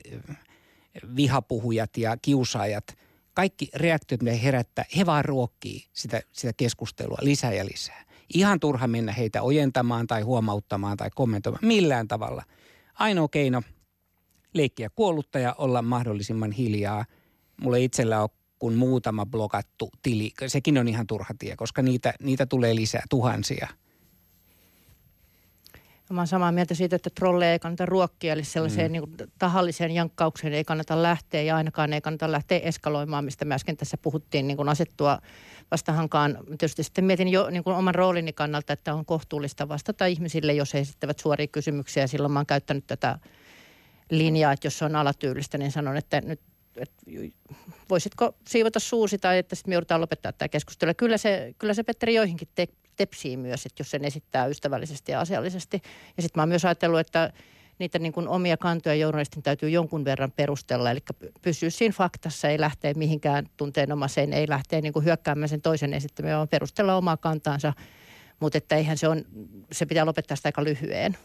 vihapuhujat ja kiusaajat, kaikki reaktiot, mitä he herättää, he vaan ruokkii sitä, sitä keskustelua lisää ja lisää. Ihan turha mennä heitä ojentamaan tai huomauttamaan tai kommentoimaan millään tavalla. Ainoa keino leikkiä kuollutta ja olla mahdollisimman hiljaa. Mulla itsellä on kuin muutama blokattu tili. Sekin on ihan turha tie, koska niitä, niitä tulee lisää tuhansia. Mä oon samaa mieltä siitä, että trolleja ei kannata ruokkia, eli sellaiseen mm. niin kuin tahalliseen jankkaukseen ei kannata lähteä ja ainakaan ei kannata lähteä eskaloimaan, mistä me äsken tässä puhuttiin niin kuin asettua vastahankaan. Tietysti sitten mietin jo niin kuin oman roolini kannalta, että on kohtuullista vastata ihmisille, jos he esittävät suoria kysymyksiä. Silloin mä oon käyttänyt tätä linjaa, että jos se on alatyylistä, niin sanon, että nyt että voisitko siivota suusi tai että sitten me joudutaan lopettaa tämä keskustelu. Kyllä se, kyllä se Petteri joihinkin te- tepsii myös, että jos sen esittää ystävällisesti ja asiallisesti. Ja sitten mä oon myös ajatellut, että niitä niin kuin omia kantoja journalistin täytyy jonkun verran perustella, eli pysyä siinä faktassa, ei lähteä mihinkään tunteenomaiseen, ei lähteä niin kuin hyökkäämään sen toisen esittämään, vaan perustella omaa kantaansa, mutta että eihän se on, se pitää lopettaa sitä aika lyhyeen.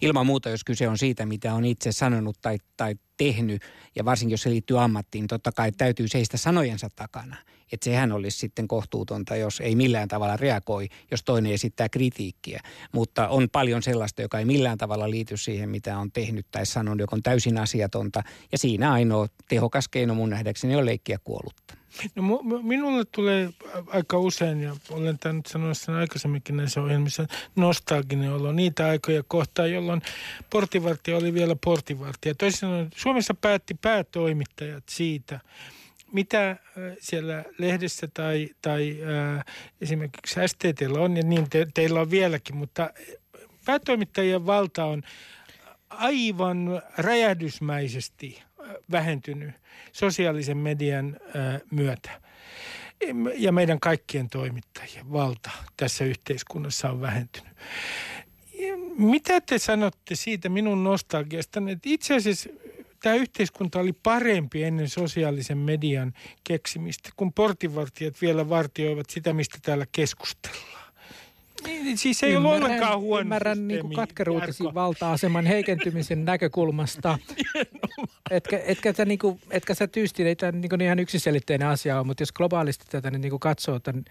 Ilman muuta, jos kyse on siitä, mitä on itse sanonut tai, tai tehnyt, ja varsinkin jos se liittyy ammattiin, totta kai täytyy seistä sanojensa takana. Että sehän olisi sitten kohtuutonta, jos ei millään tavalla reagoi, jos toinen esittää kritiikkiä. Mutta on paljon sellaista, joka ei millään tavalla liity siihen, mitä on tehnyt tai sanonut, joka on täysin asiatonta. Ja siinä ainoa tehokas keino mun nähdäkseni on leikkiä kuollutta. No, minulle tulee aika usein, ja olen tainnut sanoa sen aikaisemminkin näissä ohjelmissa, nostalginen olo niitä aikoja kohtaan, jolloin portinvartija oli vielä portinvartija. Toisin sanoen, Suomessa päätti päätoimittajat siitä, mitä siellä lehdessä tai, tai äh, esimerkiksi S T T:llä on, ja niin te, teillä on vieläkin, mutta päätoimittajien valta on aivan räjähdysmäisesti vähentynyt sosiaalisen median äh, myötä. Ja meidän kaikkien toimittajien valta tässä yhteiskunnassa on vähentynyt. Mitä te sanotte siitä minun nostalgiastani, että itse asiassa tämä yhteiskunta oli parempi ennen sosiaalisen median keksimistä, kun portinvartijat vielä vartioivat sitä, mistä täällä keskustellaan. Niin, siis ei ymmärrän, ole ollenkaan huono ymmärrän systeemi. Ymmärrän niin katkeruutesi valta-aseman heikentymisen näkökulmasta. etkä, etkä, sä, niinku, etkä sä tyystin, ei tämä niinku ihan yksiselitteinen asia ole, mutta jos globaalisti tätä niin niinku katsoo tämän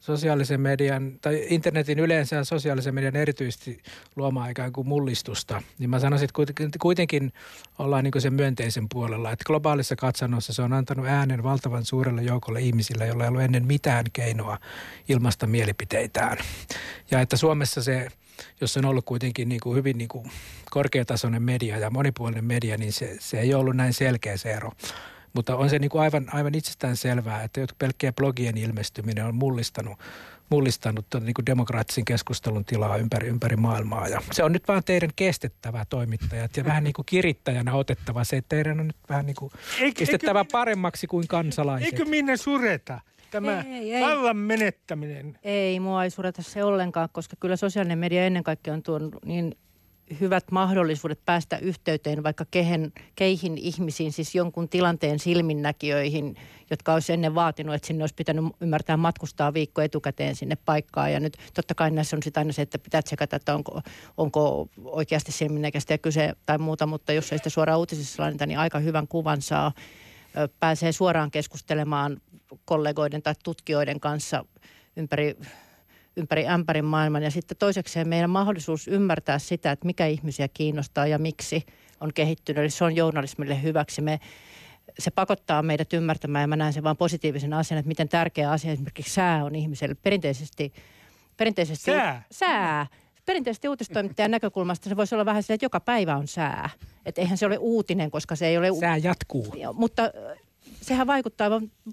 sosiaalisen median, tai internetin yleensä sosiaalisen median erityisesti luomaan ikään kuin mullistusta, niin mä sanoisin, että kuitenkin ollaan niin kuin sen myönteisen puolella. Että globaalissa katsannossa se on antanut äänen valtavan suurelle joukolle ihmisille, joilla ei ollut ennen mitään keinoa ilmaista mielipiteitään. Ja että Suomessa se, jos on ollut kuitenkin niin kuin hyvin niin kuin korkeatasoinen media ja monipuolinen media, niin se, se ei ollut näin selkeä se ero. Mutta on se niin kuin aivan, aivan itsestään selvää, että pelkkiä blogien ilmestyminen on mullistanut, mullistanut niin kuin demokraattisen keskustelun tilaa ympäri, ympäri maailmaa. Ja se on nyt vaan teidän kestettävä toimittajat ja vähän niin kuin kirittäjänä otettava se, että teidän on nyt vähän niin kuin eikö, pistettävä eikö, paremmaksi kuin kansalaiset. Eikö minä sureta tämä ei, ei, vallan menettäminen? Ei, mua ei sureta se ollenkaan, koska kyllä sosiaalinen media ennen kaikkea on tuonut niin hyvät mahdollisuudet päästä yhteyteen vaikka kehen, keihin ihmisiin, siis jonkun tilanteen silminnäkijöihin, jotka olisi ennen vaatinut, että sinne olisi pitänyt ymmärtää matkustaa viikko etukäteen sinne paikkaan. Ja nyt totta kai näissä on sitten aina se, että pitää tsekata, että onko, onko oikeasti silminnäköistä kyse tai muuta, mutta jos ei sitä suoraan uutisissa lainita, niin aika hyvän kuvan saa. Pääsee suoraan keskustelemaan kollegoiden tai tutkijoiden kanssa ympäri ympäri ämpärin maailman, ja sitten toisekseen meidän mahdollisuus ymmärtää sitä, että mikä ihmisiä kiinnostaa ja miksi on kehittynyt. Eli se on journalismille hyväksi. Me, se pakottaa meidät ymmärtämään, ja mä näen sen vaan positiivisen asian, että miten tärkeä asia esimerkiksi sää on ihmiselle. Perinteisesti, perinteisesti sää. sää. Perinteisesti uutistoimittajan näkökulmasta se voisi olla vähän silleen, että joka päivä on sää. Että eihän se ole uutinen, koska se ei ole... U- sää jatkuu. Mutta sehän vaikuttaa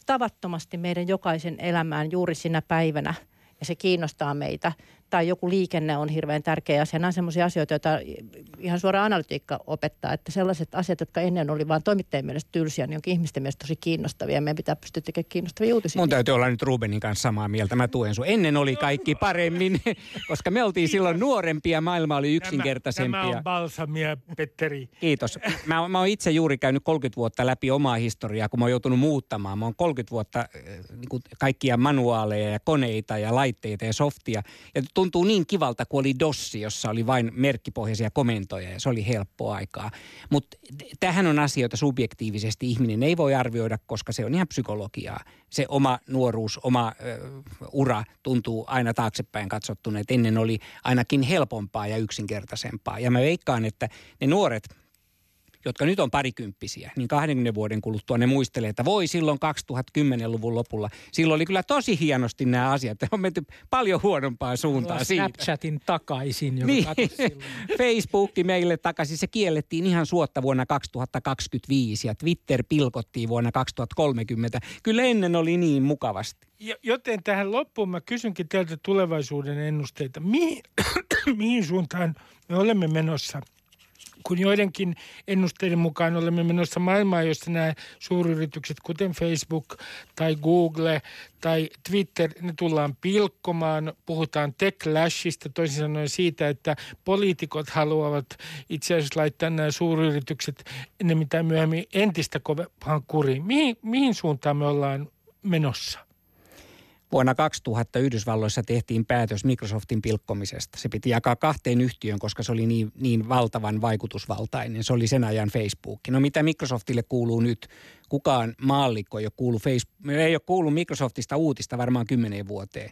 tavattomasti meidän jokaisen elämään juuri sinä päivänä. Ja se kiinnostaa meitä. Tai joku liikenne on hirveän tärkeä asia. Nämä on sellaisia asioita, joita ihan suoraan analytiikka opettaa, että sellaiset asiat, jotka ennen oli vain toimittajien mielestä tylsiä, niin onkin ihmisten mielestä tosi kiinnostavia. Meidän pitää pystyä tekemään kiinnostavia uutisia. Mun täytyy olla nyt Rubenin kanssa samaa mieltä. Mä tuen sun. Ennen oli kaikki paremmin, koska me oltiin silloin nuorempia, maailma oli yksinkertaisempia. Tämä, tämä on balsamia, Petteri. Kiitos. Mä, mä oon itse juuri käynyt kolmekymmentä vuotta läpi omaa historiaa, kun mä oon joutunut muuttamaan. Mä oon kolmekymmentä vuotta niin kuin kaikkia manuaaleja ja koneita ja laitteita ja softia. Ja tuntuu niin kivalta, kun oli dossi, jossa oli vain merkkipohjaisia komentoja ja se oli helppoa aikaa. Mutta tähän on asioita subjektiivisesti ihminen ei voi arvioida, koska se on ihan psykologiaa. Se oma nuoruus, oma ö, ura tuntuu aina taaksepäin katsottuna, että ennen oli ainakin helpompaa ja yksinkertaisempaa. Ja mä veikkaan, että ne nuoret, jotka nyt on parikymppisiä, niin kahdenkymmenen vuoden kuluttua ne muistelee, että voi silloin kaksituhattakymmenluvun lopulla. Silloin oli kyllä tosi hienosti nämä asiat. On menty paljon huonompaan suuntaan siitä. Snapchatin takaisin, joka niin. Katosi silloin. Facebookki meille takaisin. Se kiellettiin ihan suotta vuonna kaksituhattakaksikymmentäviisi ja Twitter pilkottiin vuonna kaksituhattakolmekymmentä. Kyllä ennen oli niin mukavasti. Joten tähän loppuun mä kysynkin teiltä tulevaisuuden ennusteita. Mihin, mihin suuntaan me olemme menossa? kun joidenkin ennusteiden mukaan olemme menossa maailmaan, jossa nämä suuryritykset, kuten Facebook tai Google tai Twitter, ne tullaan pilkkomaan. Puhutaan techlashista, toisin sanoen siitä, että poliitikot haluavat itse asiassa laittaa nämä suuryritykset ennen mitään myöhemmin entistä kovempaan kuriin. Mihin, mihin suuntaan me ollaan menossa? Vuonna kaksituhatta Yhdysvalloissa tehtiin päätös Microsoftin pilkkomisesta. Se piti jakaa kahteen yhtiöön, koska se oli niin, niin valtavan vaikutusvaltainen. Se oli sen ajan Facebook. No mitä Microsoftille kuuluu nyt? Kukaan maallikko ei ole kuullut, Facebook, ei ole kuullut Microsoftista uutista varmaan kymmeneen vuoteen.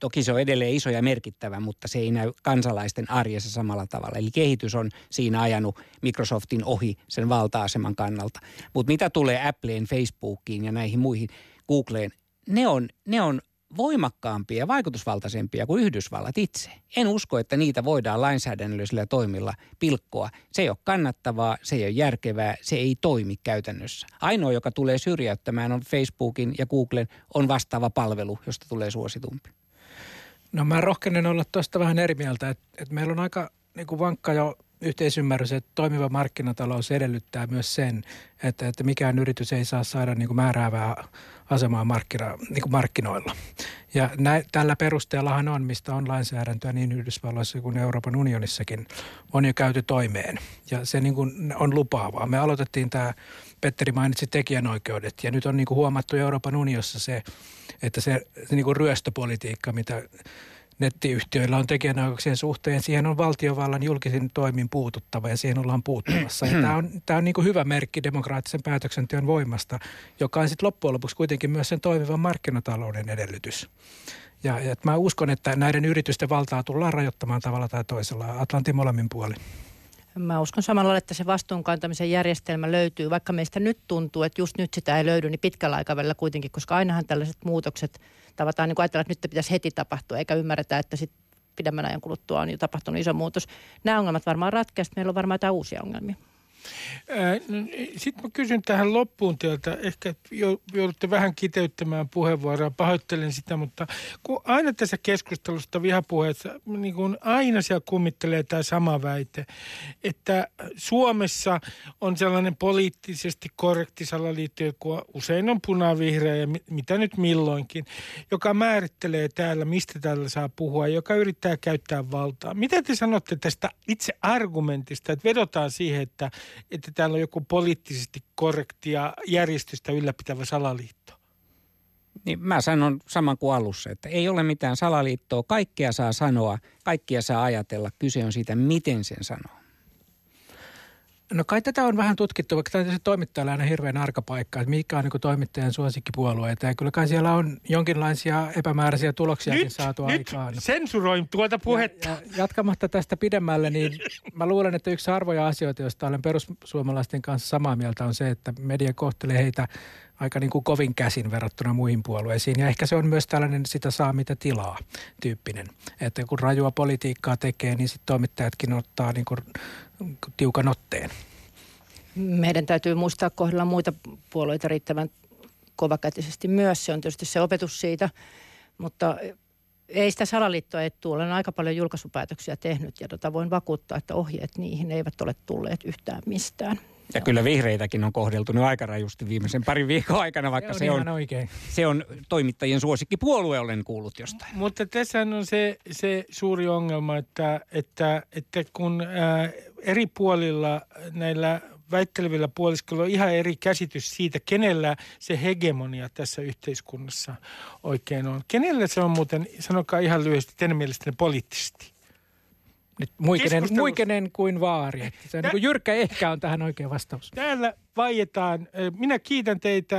Toki se on edelleen iso ja merkittävä, mutta se ei näy kansalaisten arjessa samalla tavalla. Eli kehitys on siinä ajanut Microsoftin ohi sen valta-aseman kannalta. Mutta mitä tulee Appleen, Facebookiin ja näihin muihin, Googleen, ne on... Ne on voimakkaampia ja vaikutusvaltaisempia kuin Yhdysvallat itse. En usko, että niitä voidaan lainsäädännöllisillä toimilla pilkkoa. Se ei ole kannattavaa, se ei ole järkevää, se ei toimi käytännössä. Ainoa, joka tulee syrjäyttämään on Facebookin ja Googlen, on vastaava palvelu, josta tulee suositumpi. No mä rohkenen olla tuosta vähän eri mieltä, että, että meillä on aika niin kuin vankka jo yhteisymmärrys, että toimiva markkinatalous edellyttää myös sen, että, että mikään yritys ei saa saada niin kuin määräävää asemaa markkina, niin kuin markkinoilla. Ja nä, tällä perusteellahan on, mistä on lainsäädäntöä niin Yhdysvalloissa kuin Euroopan unionissakin, on jo käyty toimeen. Ja se niin kuin on lupaavaa. Me aloitettiin tämä, Petteri mainitsi tekijänoikeudet, ja nyt on niin kuin huomattu Euroopan unionissa se, että se, se niin kuin ryöstöpolitiikka, mitä nettiyhtiöillä on tekijänoikeuksien suhteen, siihen on valtiovallan julkisin toimin puututtava ja siihen ollaan puuttumassa. Ja tämä on, tämä on niin kuin hyvä merkki demokraattisen päätöksenteon voimasta, joka on sitten loppujen lopuksi kuitenkin myös sen toimivan markkinatalouden edellytys. Ja, ja mä uskon, että näiden yritysten valtaa tullaan rajoittamaan tavalla tai toisella Atlantin molemmin puolin. Mä uskon samalla, että se vastuunkantamisen järjestelmä löytyy, vaikka meistä nyt tuntuu, että just nyt sitä ei löydy, niin pitkällä aikavälillä kuitenkin, koska ainahan tällaiset muutokset tavataan, niin kuin ajatellaan, että nyt pitäisi heti tapahtua, eikä ymmärretä, että sitten pidemmän ajan kuluttua on jo tapahtunut iso muutos. Nämä ongelmat varmaan ratkaisivat, meillä on varmaan jotain uusia ongelmia. Sitten mä kysyn tähän loppuun teiltä, ehkä joudutte vähän kiteyttämään puheenvuoroa, pahoittelen sitä, mutta kun aina tässä keskustelusta vihapuheessa, niin kun aina siellä kummittelee tämä sama väite, että Suomessa on sellainen poliittisesti korrekti salaliitto, joka usein on punavihreä ja mitä nyt milloinkin, joka määrittelee täällä, mistä täällä saa puhua, joka yrittää käyttää valtaa. Mitä te sanotte tästä itse argumentista, että vedotaan siihen, että että täällä on joku poliittisesti korrektia järjestystä ylläpitävä salaliitto? Niin mä sanon saman kuin alussa, että ei ole mitään salaliittoa. Kaikkea saa sanoa, kaikkea saa ajatella. Kyse on siitä, miten sen sanoo. No kai tätä on vähän tutkittu, vaikka tämä tietysti toimittajalla on aina hirveän arka paikka, että mikä on niin kuin toimittajan suosikkipuolueita. Ja kyllä kai siellä on jonkinlaisia epämääräisiä tuloksiakin nyt, saatu nyt aikaan. Nyt sensuroin tuolta puhetta. Ja, ja jatkamatta tästä pidemmälle, niin mä luulen, että yksi harvoja asioita, joista olen perussuomalaisten kanssa samaa mieltä, on se, että media kohtelee heitä aika niin kuin kovin käsin verrattuna muihin puolueisiin. Ja ehkä se on myös tällainen sitä saa mitä tilaa tyyppinen. Että kun rajua politiikkaa tekee, niin sitten toimittajatkin ottaa niin kuin tiukan otteen. Meidän täytyy muistaa kohdella muita puolueita riittävän kovakätisesti myös. Se on tietysti se opetus siitä, mutta ei sitä salaliittoa ei tule. Olen aika paljon julkaisupäätöksiä tehnyt ja tota voin vakuuttaa, että ohjeet niihin eivät ole tulleet yhtään mistään. Ja kyllä vihreitäkin on kohdeltu nyt aika rajusti viimeisen parin viikon aikana, vaikka se on, se on, oikein. Se on toimittajien suosikkipuolue, olen kuullut jostain. Mutta tässä on se, se suuri ongelma, että, että, että kun ää, eri puolilla näillä väittelevillä puoliskolla on ihan eri käsitys siitä, kenellä se hegemonia tässä yhteiskunnassa oikein on. Kenellä se on muuten, sanokaa ihan lyhyesti, teidän mielestänne poliittisesti? Nyt muikenen, muikenen kuin vaari. Se on Tää, niin kuin jyrkkä ehkä on tähän oikea vastaus. Täällä vaietaan. Minä kiitän teitä